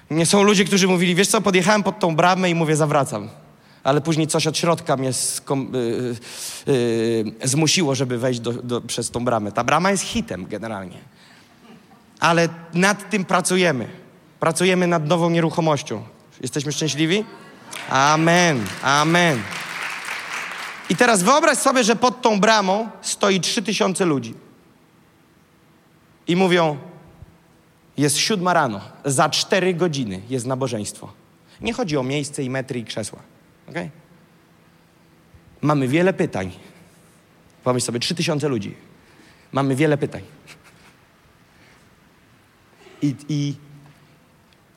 Nie są ludzie, którzy mówili, wiesz co, podjechałem pod tą bramę i mówię, zawracam. Ale później coś od środka mnie skom, yy, yy, zmusiło, żeby wejść do, do, przez tą bramę. Ta brama jest hitem generalnie. Ale nad tym pracujemy. Pracujemy nad nową nieruchomością. Jesteśmy szczęśliwi? Amen, amen. I teraz wyobraź sobie, że pod tą bramą stoi trzy tysiące ludzi. I mówią, jest siódma rano, za cztery godziny jest nabożeństwo. Nie chodzi o miejsce i metry i krzesła. Okay. Mamy wiele pytań. Pomyśl sobie, trzy tysiące ludzi. Mamy wiele pytań. I, i,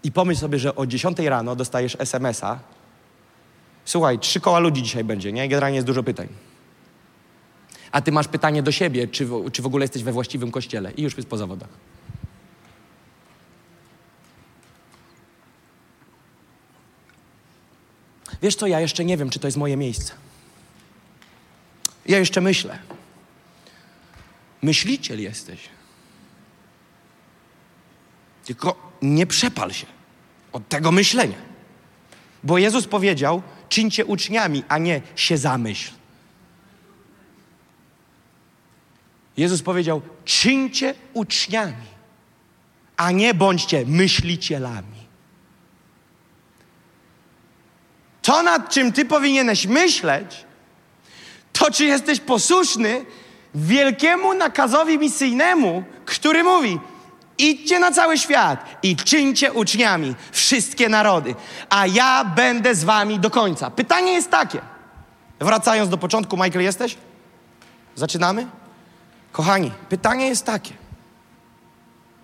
I pomyśl sobie, że o dziesiątej rano dostajesz es em es a. Słuchaj, trzy koła ludzi dzisiaj będzie, nie? Generalnie jest dużo pytań. A ty masz pytanie do siebie, czy w, czy w ogóle jesteś we właściwym kościele. I już jest po zawodach. Wiesz co, ja jeszcze nie wiem, czy to jest moje miejsce. Ja jeszcze myślę. Myśliciel jesteś. Tylko nie przepal się od tego myślenia. Bo Jezus powiedział, czyńcie uczniami, a nie się zamyśl. Jezus powiedział, czyńcie uczniami. a nie bądźcie myślicielami. To, nad czym ty powinieneś myśleć, to czy jesteś posłuszny wielkiemu nakazowi misyjnemu, który mówi: idźcie na cały świat i czyńcie uczniami wszystkie narody, a ja będę z wami do końca. Pytanie jest takie. Wracając do początku, Michael, jesteś? Zaczynamy? Kochani, pytanie jest takie.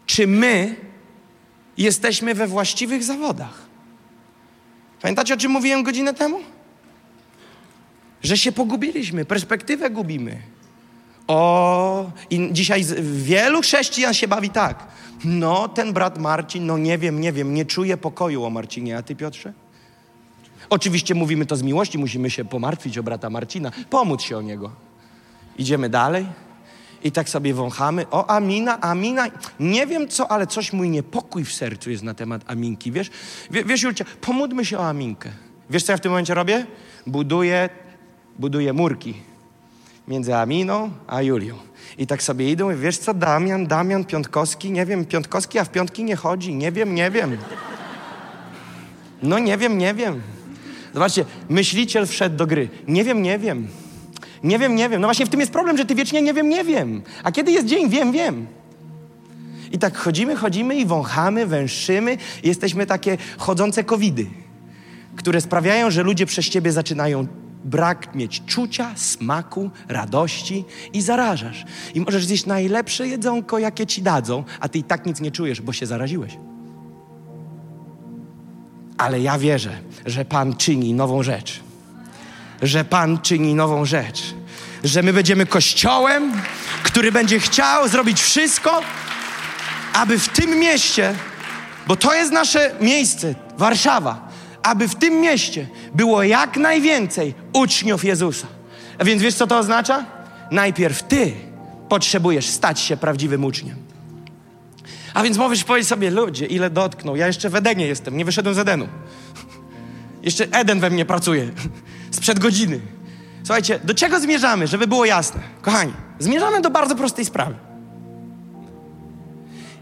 Czy my jesteśmy we właściwych zawodach? Pamiętacie, o czym mówiłem godzinę temu? Że się pogubiliśmy, perspektywę gubimy. O, i dzisiaj wielu chrześcijan się bawi tak. No, ten brat Marcin, no nie wiem, nie wiem, nie czuję pokoju o Marcinie. A ty, Piotrze? Oczywiście mówimy to z miłości, musimy się pomartwić o brata Marcina, pomóc się o niego. Idziemy dalej i tak sobie wąchamy. O, Amina, Amina. Nie wiem co, ale coś mój niepokój w sercu jest na temat Aminki, wiesz? W, wiesz, Julcia, pomódlmy się o Aminkę. Wiesz, co ja w tym momencie robię? Buduję, buduję murki między Aminą a Julią. I tak sobie idą i wiesz co, Damian, Damian, Piątkowski, nie wiem, Piątkowski, a w piątki nie chodzi. Nie wiem, nie wiem. No nie wiem, nie wiem. Zobaczcie, myśliciel wszedł do gry. Nie wiem, nie wiem. Nie wiem, nie wiem. No właśnie w tym jest problem, że ty wiecznie nie wiem, nie wiem. A kiedy jest dzień, wiem, wiem. I tak chodzimy, chodzimy i wąchamy, węszymy. Jesteśmy takie chodzące covidy, które sprawiają, że ludzie przez ciebie zaczynają brak mieć czucia, smaku, radości i zarażasz. I możesz zjeść najlepsze jedzonko, jakie ci dadzą, a ty i tak nic nie czujesz, bo się zaraziłeś. Ale ja wierzę, że Pan czyni nową rzecz. Że Pan czyni nową rzecz. Że my będziemy kościołem, który będzie chciał zrobić wszystko, aby w tym mieście, bo to jest nasze miejsce, Warszawa, aby w tym mieście było jak najwięcej uczniów Jezusa. A więc wiesz, co to oznacza? Najpierw ty potrzebujesz stać się prawdziwym uczniem. A więc mówisz, powiedz sobie, ludzie, ile dotknął. Ja jeszcze w Edenie jestem, nie wyszedłem z Edenu. Jeszcze Eden we mnie pracuje. Sprzed godziny. Słuchajcie, do czego zmierzamy, żeby było jasne? Kochani, zmierzamy do bardzo prostej sprawy.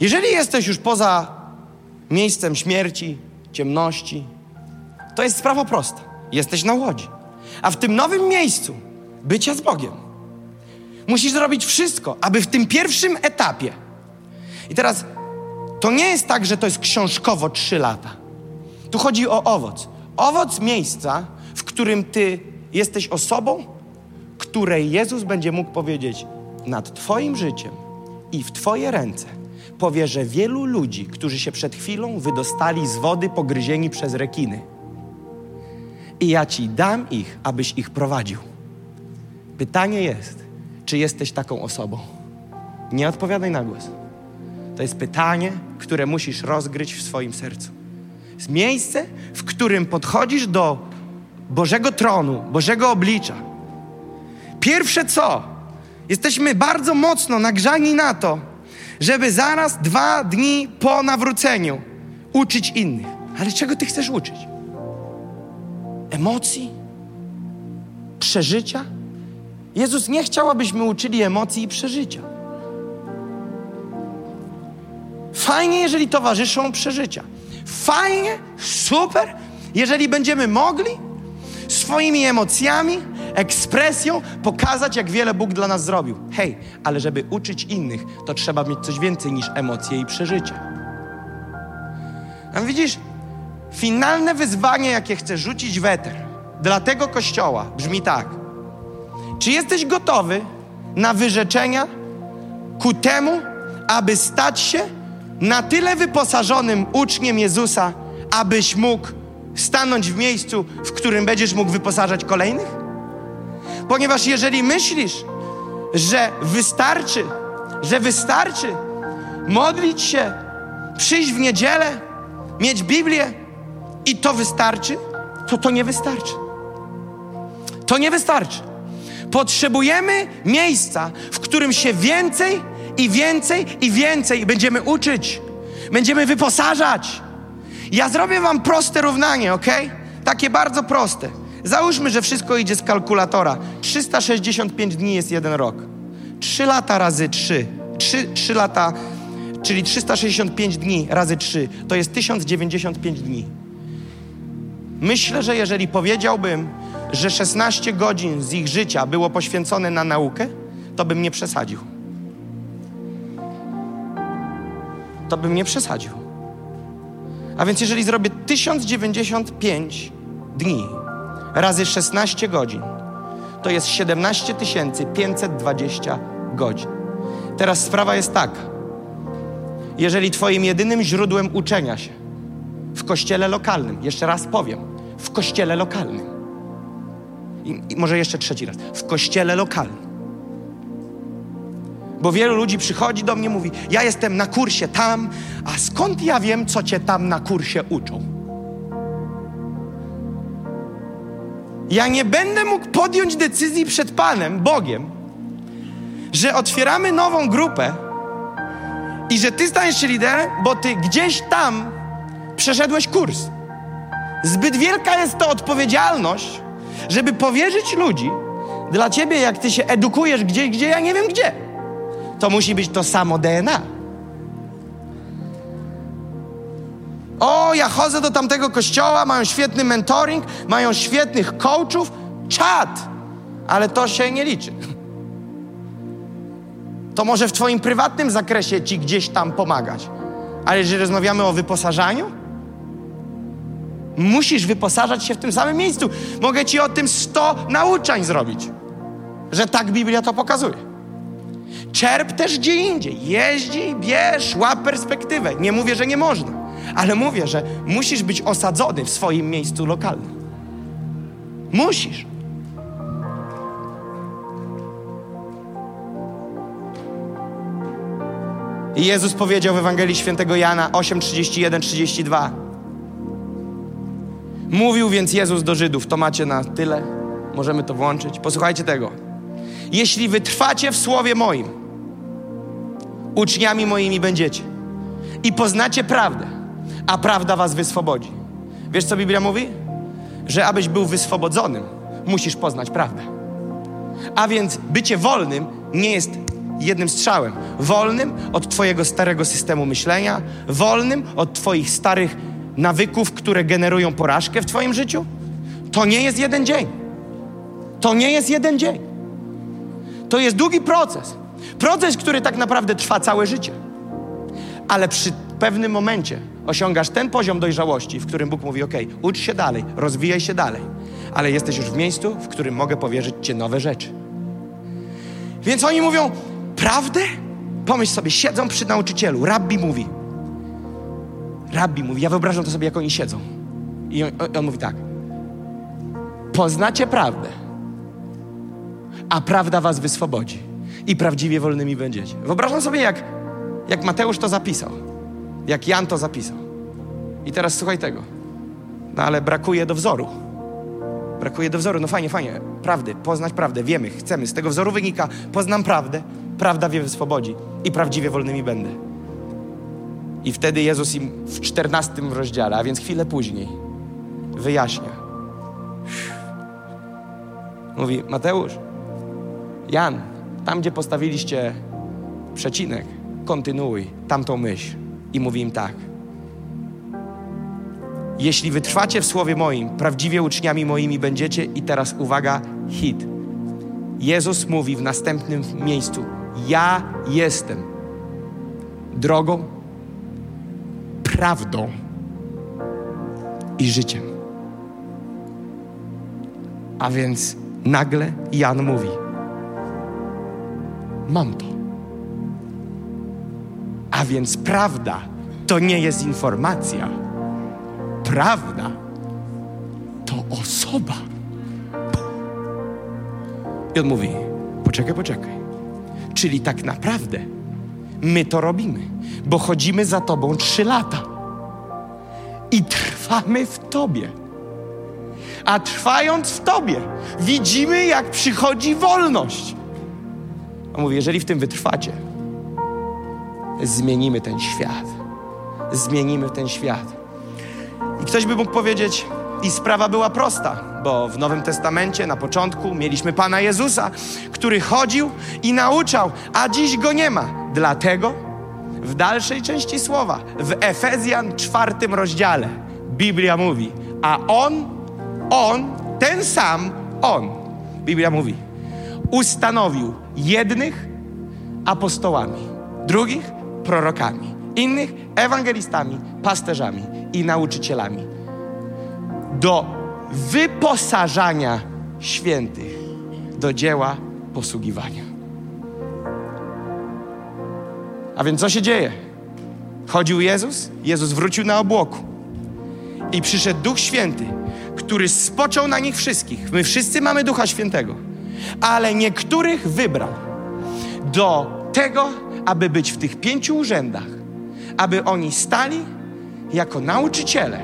Jeżeli jesteś już poza miejscem śmierci, ciemności, to jest sprawa prosta. Jesteś na łodzi. A w tym nowym miejscu bycia z Bogiem musisz zrobić wszystko, aby w tym pierwszym etapie. I teraz to nie jest tak, że to jest książkowo trzy lata. Tu chodzi o owoc. Owoc miejsca, w którym ty jesteś osobą, której Jezus będzie mógł powiedzieć: nad twoim życiem i w twoje ręce powierzę wielu ludzi, którzy się przed chwilą wydostali z wody pogryzieni przez rekiny. I ja ci dam ich, abyś ich prowadził. Pytanie jest, czy jesteś taką osobą? Nie odpowiadaj na głos. To jest pytanie, które musisz rozgryć w swoim sercu. Jest miejsce, w którym podchodzisz do Bożego tronu, Bożego oblicza. Pierwsze co? Jesteśmy bardzo mocno nagrzani na to, żeby zaraz dwa dni po nawróceniu uczyć innych. Ale czego ty chcesz uczyć? Emocji? Przeżycia? Jezus nie chciał, abyśmy uczyli emocji i przeżycia. Fajnie, jeżeli towarzyszą przeżycia. Fajnie, super, jeżeli będziemy mogli swoimi emocjami, ekspresją pokazać, jak wiele Bóg dla nas zrobił. Hej, ale żeby uczyć innych, to trzeba mieć coś więcej niż emocje i przeżycia. A widzisz, finalne wyzwanie, jakie chcę rzucić w eter dla tego Kościoła, brzmi tak. Czy jesteś gotowy na wyrzeczenia ku temu, aby stać się na tyle wyposażonym uczniem Jezusa, abyś mógł stanąć w miejscu, w którym będziesz mógł wyposażać kolejnych? Ponieważ jeżeli myślisz, że wystarczy, że wystarczy modlić się, przyjść w niedzielę, mieć Biblię i to wystarczy, to to nie wystarczy. To nie wystarczy. Potrzebujemy miejsca, w którym się więcej i więcej i więcej będziemy uczyć, będziemy wyposażać. Ja zrobię wam proste równanie, ok? Takie bardzo proste. Załóżmy, że wszystko idzie z kalkulatora. trzysta sześćdziesiąt pięć dni jest jeden rok. trzy lata razy trzy. trzy, trzy lata, Czyli trzysta sześćdziesiąt pięć dni razy trzy to jest tysiąc dziewięćdziesiąt pięć dni. Myślę, że jeżeli powiedziałbym, że szesnaście godzin z ich życia było poświęcone na naukę, to bym nie przesadził. To bym nie przesadził. A więc jeżeli zrobię tysiąc dziewięćdziesiąt pięć dni razy szesnaście godzin, to jest siedemnaście tysięcy pięćset dwadzieścia godzin. Teraz sprawa jest taka. Jeżeli twoim jedynym źródłem uczenia się w kościele lokalnym, jeszcze raz powiem, w kościele lokalnym, i, i może jeszcze trzeci raz, w kościele lokalnym, bo wielu ludzi przychodzi do mnie, mówi, ja jestem na kursie tam, a skąd ja wiem, co cię tam na kursie uczą? Ja nie będę mógł podjąć decyzji przed Panem, Bogiem, że otwieramy nową grupę i że ty staniesz się liderem, bo ty gdzieś tam przeszedłeś kurs. Zbyt wielka jest to odpowiedzialność, żeby powierzyć ludzi dla ciebie, jak ty się edukujesz gdzieś, gdzie ja nie wiem gdzie. To musi być to samo D N A. O, ja chodzę do tamtego kościoła, mają świetny mentoring, mają świetnych coachów, czad, ale to się nie liczy. To może w twoim prywatnym zakresie ci gdzieś tam pomagać. Ale jeżeli rozmawiamy o wyposażaniu, musisz wyposażać się w tym samym miejscu. Mogę ci o tym sto nauczań zrobić, że tak Biblia to pokazuje. Czerp też gdzie indziej. Jeździ, bierz, łap perspektywę. Nie mówię, że nie można, ale mówię, że musisz być osadzony w swoim miejscu lokalnym. Musisz. I Jezus powiedział w Ewangelii Świętego Jana osiem, trzydzieści jeden, trzydzieści dwa. Mówił więc Jezus do Żydów, to macie na tyle, możemy to włączyć. Posłuchajcie tego. Jeśli wytrwacie w słowie moim, uczniami moimi będziecie i poznacie prawdę, a prawda was wyswobodzi. Wiesz, co Biblia mówi? Że abyś był wyswobodzonym, musisz poznać prawdę. A więc bycie wolnym nie jest jednym strzałem. Wolnym od twojego starego systemu myślenia, wolnym od twoich starych nawyków, które generują porażkę w twoim życiu. To nie jest jeden dzień. To nie jest jeden dzień. To jest długi proces. Proces, który tak naprawdę trwa całe życie. Ale przy pewnym momencie osiągasz ten poziom dojrzałości, w którym Bóg mówi, ok, ucz się dalej, rozwijaj się dalej, ale jesteś już w miejscu, w którym mogę powierzyć ci nowe rzeczy. Więc oni mówią, prawdę? Pomyśl sobie, siedzą przy nauczycielu. Rabbi mówi. Rabbi mówi. Ja wyobrażam to sobie, jak oni siedzą. I on, on mówi tak. Poznacie prawdę, a prawda was wyswobodzi i prawdziwie wolnymi będziecie. Wyobrażam sobie, jak, jak Mateusz to zapisał. Jak Jan to zapisał. I teraz słuchaj tego. No ale brakuje do wzoru. Brakuje do wzoru. No fajnie, fajnie. Prawdy. Poznać prawdę. Wiemy, chcemy. Z tego wzoru wynika. Poznam prawdę. Prawda mnie wyswobodzi i prawdziwie wolnymi będę. I wtedy Jezus im w czternastym rozdziale, a więc chwilę później, wyjaśnia. Mówi, Mateusz, Jan, tam gdzie postawiliście przecinek, kontynuuj tamtą myśl. I mówi im tak. Jeśli wytrwacie w słowie moim, prawdziwie uczniami moimi będziecie. I teraz uwaga, hit. Jezus mówi w następnym miejscu, ja jestem drogą, prawdą i życiem. A więc nagle Jan mówi, mam to. A więc prawda to nie jest informacja. Prawda to osoba. I on mówi, poczekaj, poczekaj. Czyli tak naprawdę my to robimy, bo chodzimy za tobą trzy lata i trwamy w tobie. A trwając w tobie widzimy, jak przychodzi wolność. On mówi, jeżeli w tym wytrwacie, zmienimy ten świat. Zmienimy ten świat. I ktoś by mógł powiedzieć, i sprawa była prosta, bo w Nowym Testamencie na początku mieliśmy Pana Jezusa, który chodził i nauczał, a dziś Go nie ma. Dlatego w dalszej części słowa, w Efezjan czwartym rozdziale Biblia mówi, a On, On, ten sam On, Biblia mówi, ustanowił jednych apostołami, drugich prorokami, innych ewangelistami, pasterzami i nauczycielami do wyposażania świętych do dzieła posługiwania. A więc co się dzieje? Chodził Jezus, Jezus wrócił na obłoku i przyszedł Duch Święty, który spoczął na nich wszystkich. My wszyscy mamy Ducha Świętego, ale niektórych wybrał do tego, aby być w tych pięciu urzędach, aby oni stali jako nauczyciele,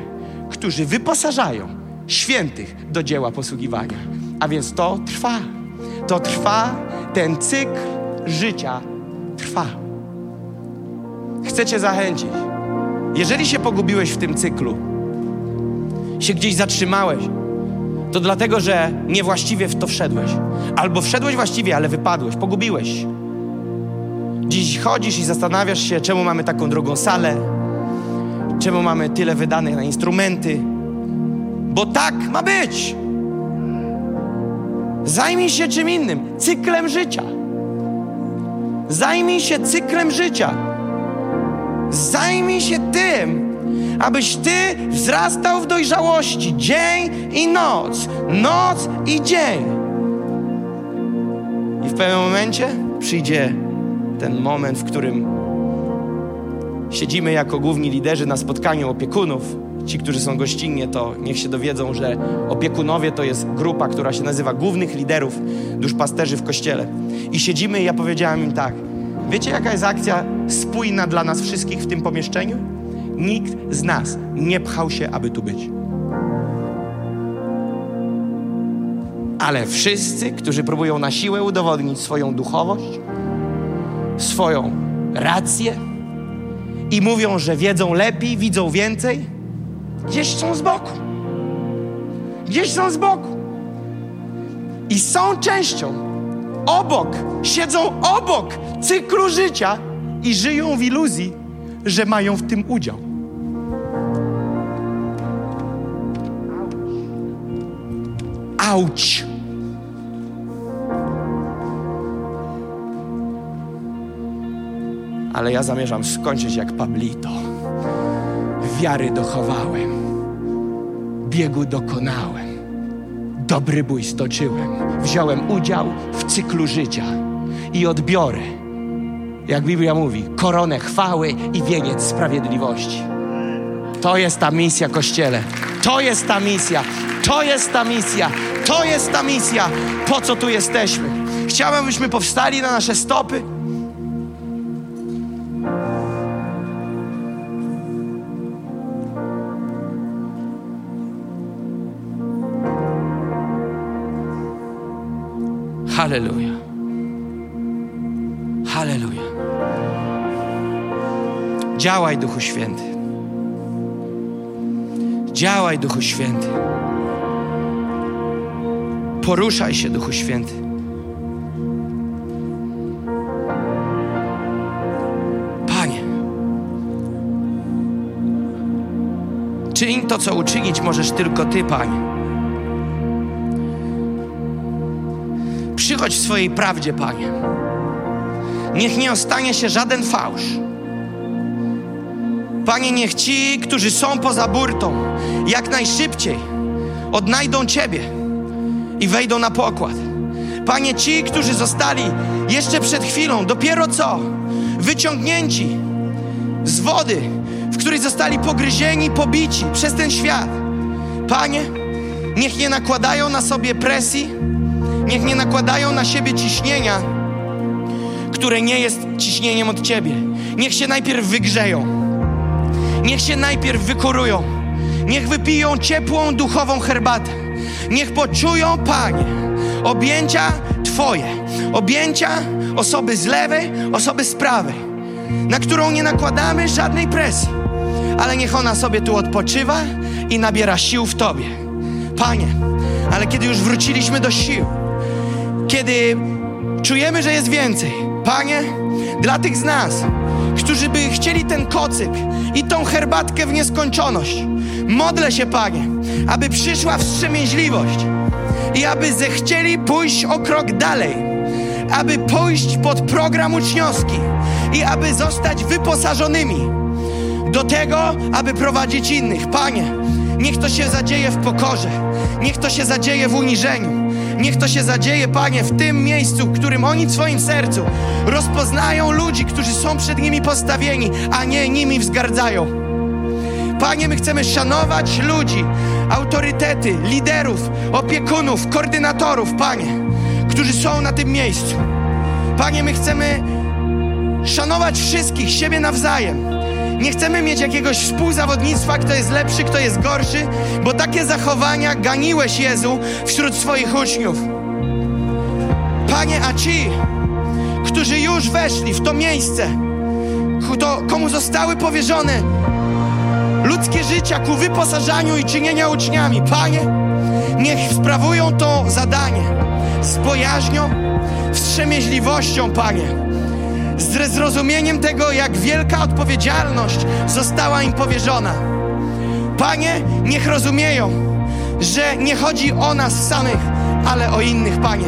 którzy wyposażają świętych do dzieła posługiwania. A więc to trwa. To trwa, ten cykl życia trwa. Chcę cię zachęcić. Jeżeli się pogubiłeś w tym cyklu, się gdzieś zatrzymałeś, to dlatego, że niewłaściwie w to wszedłeś. Albo wszedłeś właściwie, ale wypadłeś, pogubiłeś. Dziś chodzisz i zastanawiasz się, czemu mamy taką drogą salę, czemu mamy tyle wydanych na instrumenty, bo tak ma być. Zajmij się czym innym, cyklem życia. Zajmij się cyklem życia. Zajmij się tym, abyś ty wzrastał w dojrzałości dzień i noc, noc i dzień. I w pewnym momencie przyjdzie ten moment, w którym siedzimy jako główni liderzy na spotkaniu opiekunów. Ci, którzy są gościnnie, to niech się dowiedzą, że opiekunowie to jest grupa, która się nazywa głównych liderów duszpasterzy w Kościele. I siedzimy i ja powiedziałem im tak, wiecie jaka jest akcja spójna dla nas wszystkich w tym pomieszczeniu? Nikt z nas nie pchał się, aby tu być. Ale wszyscy, którzy próbują na siłę udowodnić swoją duchowość, swoją rację i mówią, że wiedzą lepiej, widzą więcej, gdzieś są z boku. Gdzieś są z boku. I są częścią, obok, siedzą obok cyklu życia i żyją w iluzji, że mają w tym udział. Auć. Ale ja zamierzam skończyć jak Pablito. Wiary dochowałem, biegu dokonałem, dobry bój stoczyłem, wziąłem udział w cyklu życia i odbiorę, jak Biblia mówi, koronę chwały i wieniec sprawiedliwości. To jest ta misja, Kościele. To jest ta misja. To jest ta misja. To jest ta misja. Po co tu jesteśmy? Chciałem, byśmy powstali na nasze stopy. Halleluja. Halleluja. Działaj, Duchu Święty. Działaj, Duchu Święty. Poruszaj się, Duchu Święty. Panie, czyń to, co uczynić możesz tylko Ty, Panie. Przychodź w swojej prawdzie, Panie. Niech nie ostanie się żaden fałsz. Panie, niech ci, którzy są poza burtą, jak najszybciej odnajdą Ciebie i wejdą na pokład. Panie, ci, którzy zostali jeszcze przed chwilą, dopiero co wyciągnięci z wody, w której zostali pogryzieni, pobici przez ten świat. Panie, niech nie nakładają na sobie presji, niech nie nakładają na siebie ciśnienia, które nie jest ciśnieniem od Ciebie. Niech się najpierw wygrzeją. Niech się najpierw wykurują. Niech wypiją ciepłą, duchową herbatę. Niech poczują, Panie, objęcia Twoje. Objęcia osoby z lewej, osoby z prawej, na którą nie nakładamy żadnej presji. Ale niech ona sobie tu odpoczywa i nabiera sił w Tobie. Panie, ale kiedy już wróciliśmy do sił, kiedy czujemy, że jest więcej, Panie, dla tych z nas, którzy by chcieli ten kocyk i tą herbatkę w nieskończoność. Modlę się, Panie, aby przyszła wstrzemięźliwość i aby zechcieli pójść o krok dalej, aby pójść pod program uczniowski i aby zostać wyposażonymi do tego, aby prowadzić innych. Panie, niech to się zadzieje w pokorze, niech to się zadzieje w uniżeniu. Niech to się zadzieje, Panie, w tym miejscu, w którym oni w swoim sercu rozpoznają ludzi, którzy są przed nimi postawieni, a nie nimi wzgardzają. Panie, my chcemy szanować ludzi, autorytety, liderów, opiekunów, koordynatorów, Panie, którzy są na tym miejscu. Panie, my chcemy szanować wszystkich, siebie nawzajem. Nie chcemy mieć jakiegoś współzawodnictwa, kto jest lepszy, kto jest gorszy, bo takie zachowania ganiłeś, Jezu, wśród swoich uczniów. Panie, a ci, którzy już weszli w to miejsce, to, komu zostały powierzone ludzkie życia ku wyposażaniu i czynienia uczniami, Panie, niech sprawują to zadanie z bojaźnią, wstrzemięźliwością, Panie, z zrozumieniem tego, jak wielka odpowiedzialność została im powierzona. Panie, niech rozumieją, że nie chodzi o nas samych, ale o innych, Panie.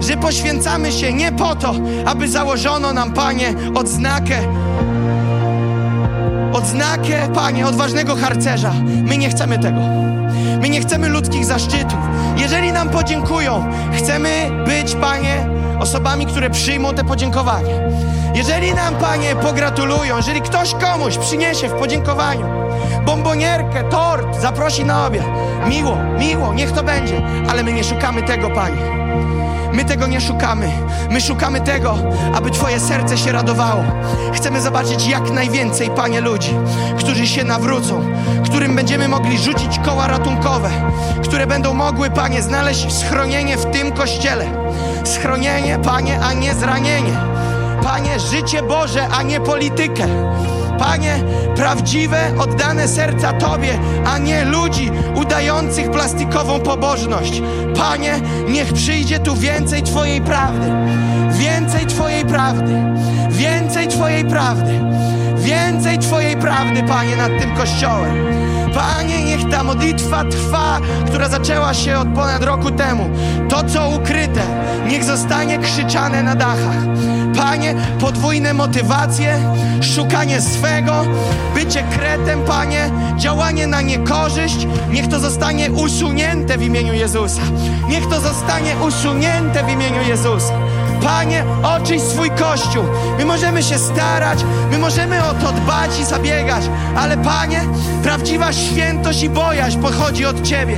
Że poświęcamy się nie po to, aby założono nam, Panie, odznakę, odznakę, Panie, odważnego harcerza. My nie chcemy tego. My nie chcemy ludzkich zaszczytów. Jeżeli nam podziękują, chcemy być, Panie, osobami, które przyjmą te podziękowanie. Jeżeli nam, Panie, pogratulują, jeżeli ktoś komuś przyniesie w podziękowaniu bombonierkę, tort, zaprosi na obiad, miło, miło, niech to będzie, ale my nie szukamy tego, Panie. My tego nie szukamy. My szukamy tego, aby Twoje serce się radowało. Chcemy zobaczyć jak najwięcej, Panie, ludzi, którzy się nawrócą, którym będziemy mogli rzucić koła ratunkowe, które będą mogły, Panie, znaleźć schronienie w tym Kościele. Schronienie, Panie, a nie zranienie. Panie, życie Boże, a nie politykę. Panie, prawdziwe, oddane serca Tobie, a nie ludzi udających plastikową pobożność. Panie, niech przyjdzie tu więcej Twojej prawdy. Więcej Twojej prawdy. Więcej Twojej prawdy. Więcej Twojej prawdy, Panie, nad tym Kościołem. Panie, niech ta modlitwa trwa, która zaczęła się od ponad roku temu. To, co ukryte, niech zostanie krzyczane na dachach. Panie, podwójne motywacje, szukanie swego, bycie kretem, Panie, działanie na niekorzyść, niech to zostanie usunięte w imieniu Jezusa. Niech to zostanie usunięte w imieniu Jezusa. Panie, oczyść swój Kościół. My możemy się starać, my możemy o to dbać i zabiegać, ale Panie, prawdziwa świętość i bojaźń pochodzi od Ciebie.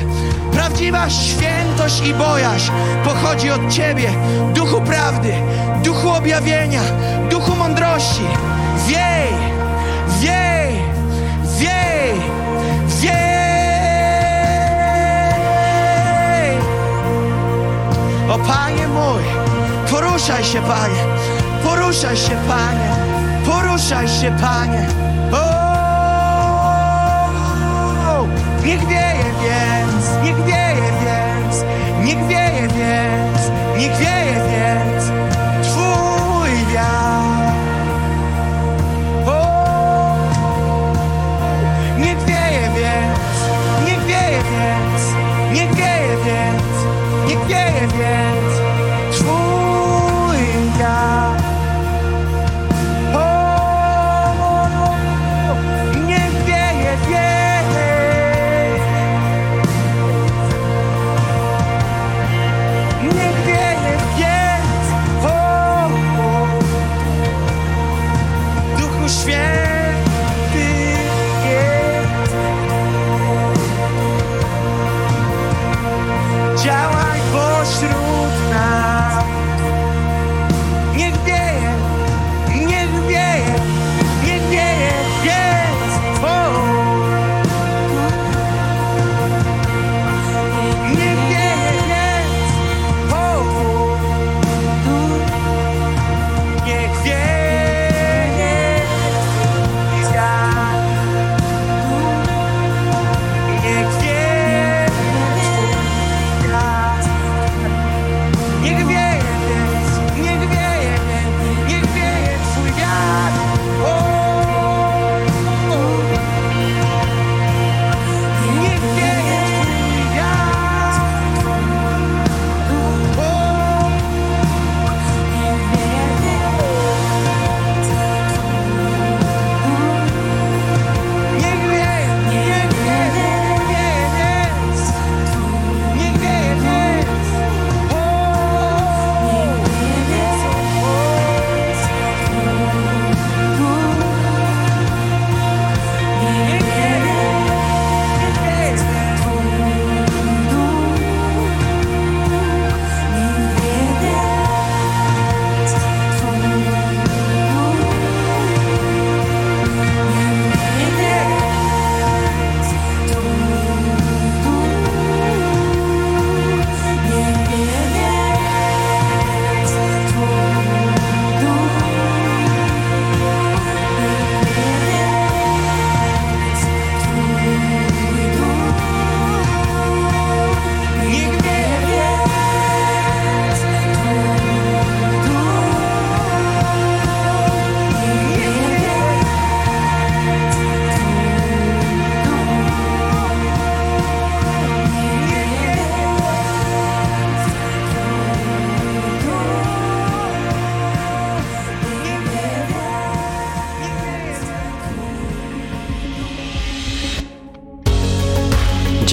Prawdziwa świętość i bojaźń pochodzi od Ciebie. Duchu prawdy, duchu objawienia, duchu mądrości. Wiej, wiej, wiej, wiej. O Panie mój. Poruszaj się, Panie, poruszaj się, Panie, poruszaj się, Panie. O! Niech wieje więc, niech wieje więc, niech wieje więc, niech wieje więc Twój wiatr. O! Niech wieje więc, niech wieje więc, niech wieje więc, niech wieje więc Twój. Niech wieje, wieje.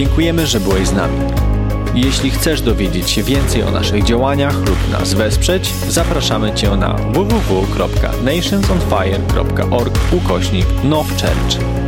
Dziękujemy, że byłeś z nami. Jeśli chcesz dowiedzieć się więcej o naszych działaniach lub nas wesprzeć, zapraszamy Cię na www kropka nationsonfire kropka org ukośnik Now Church.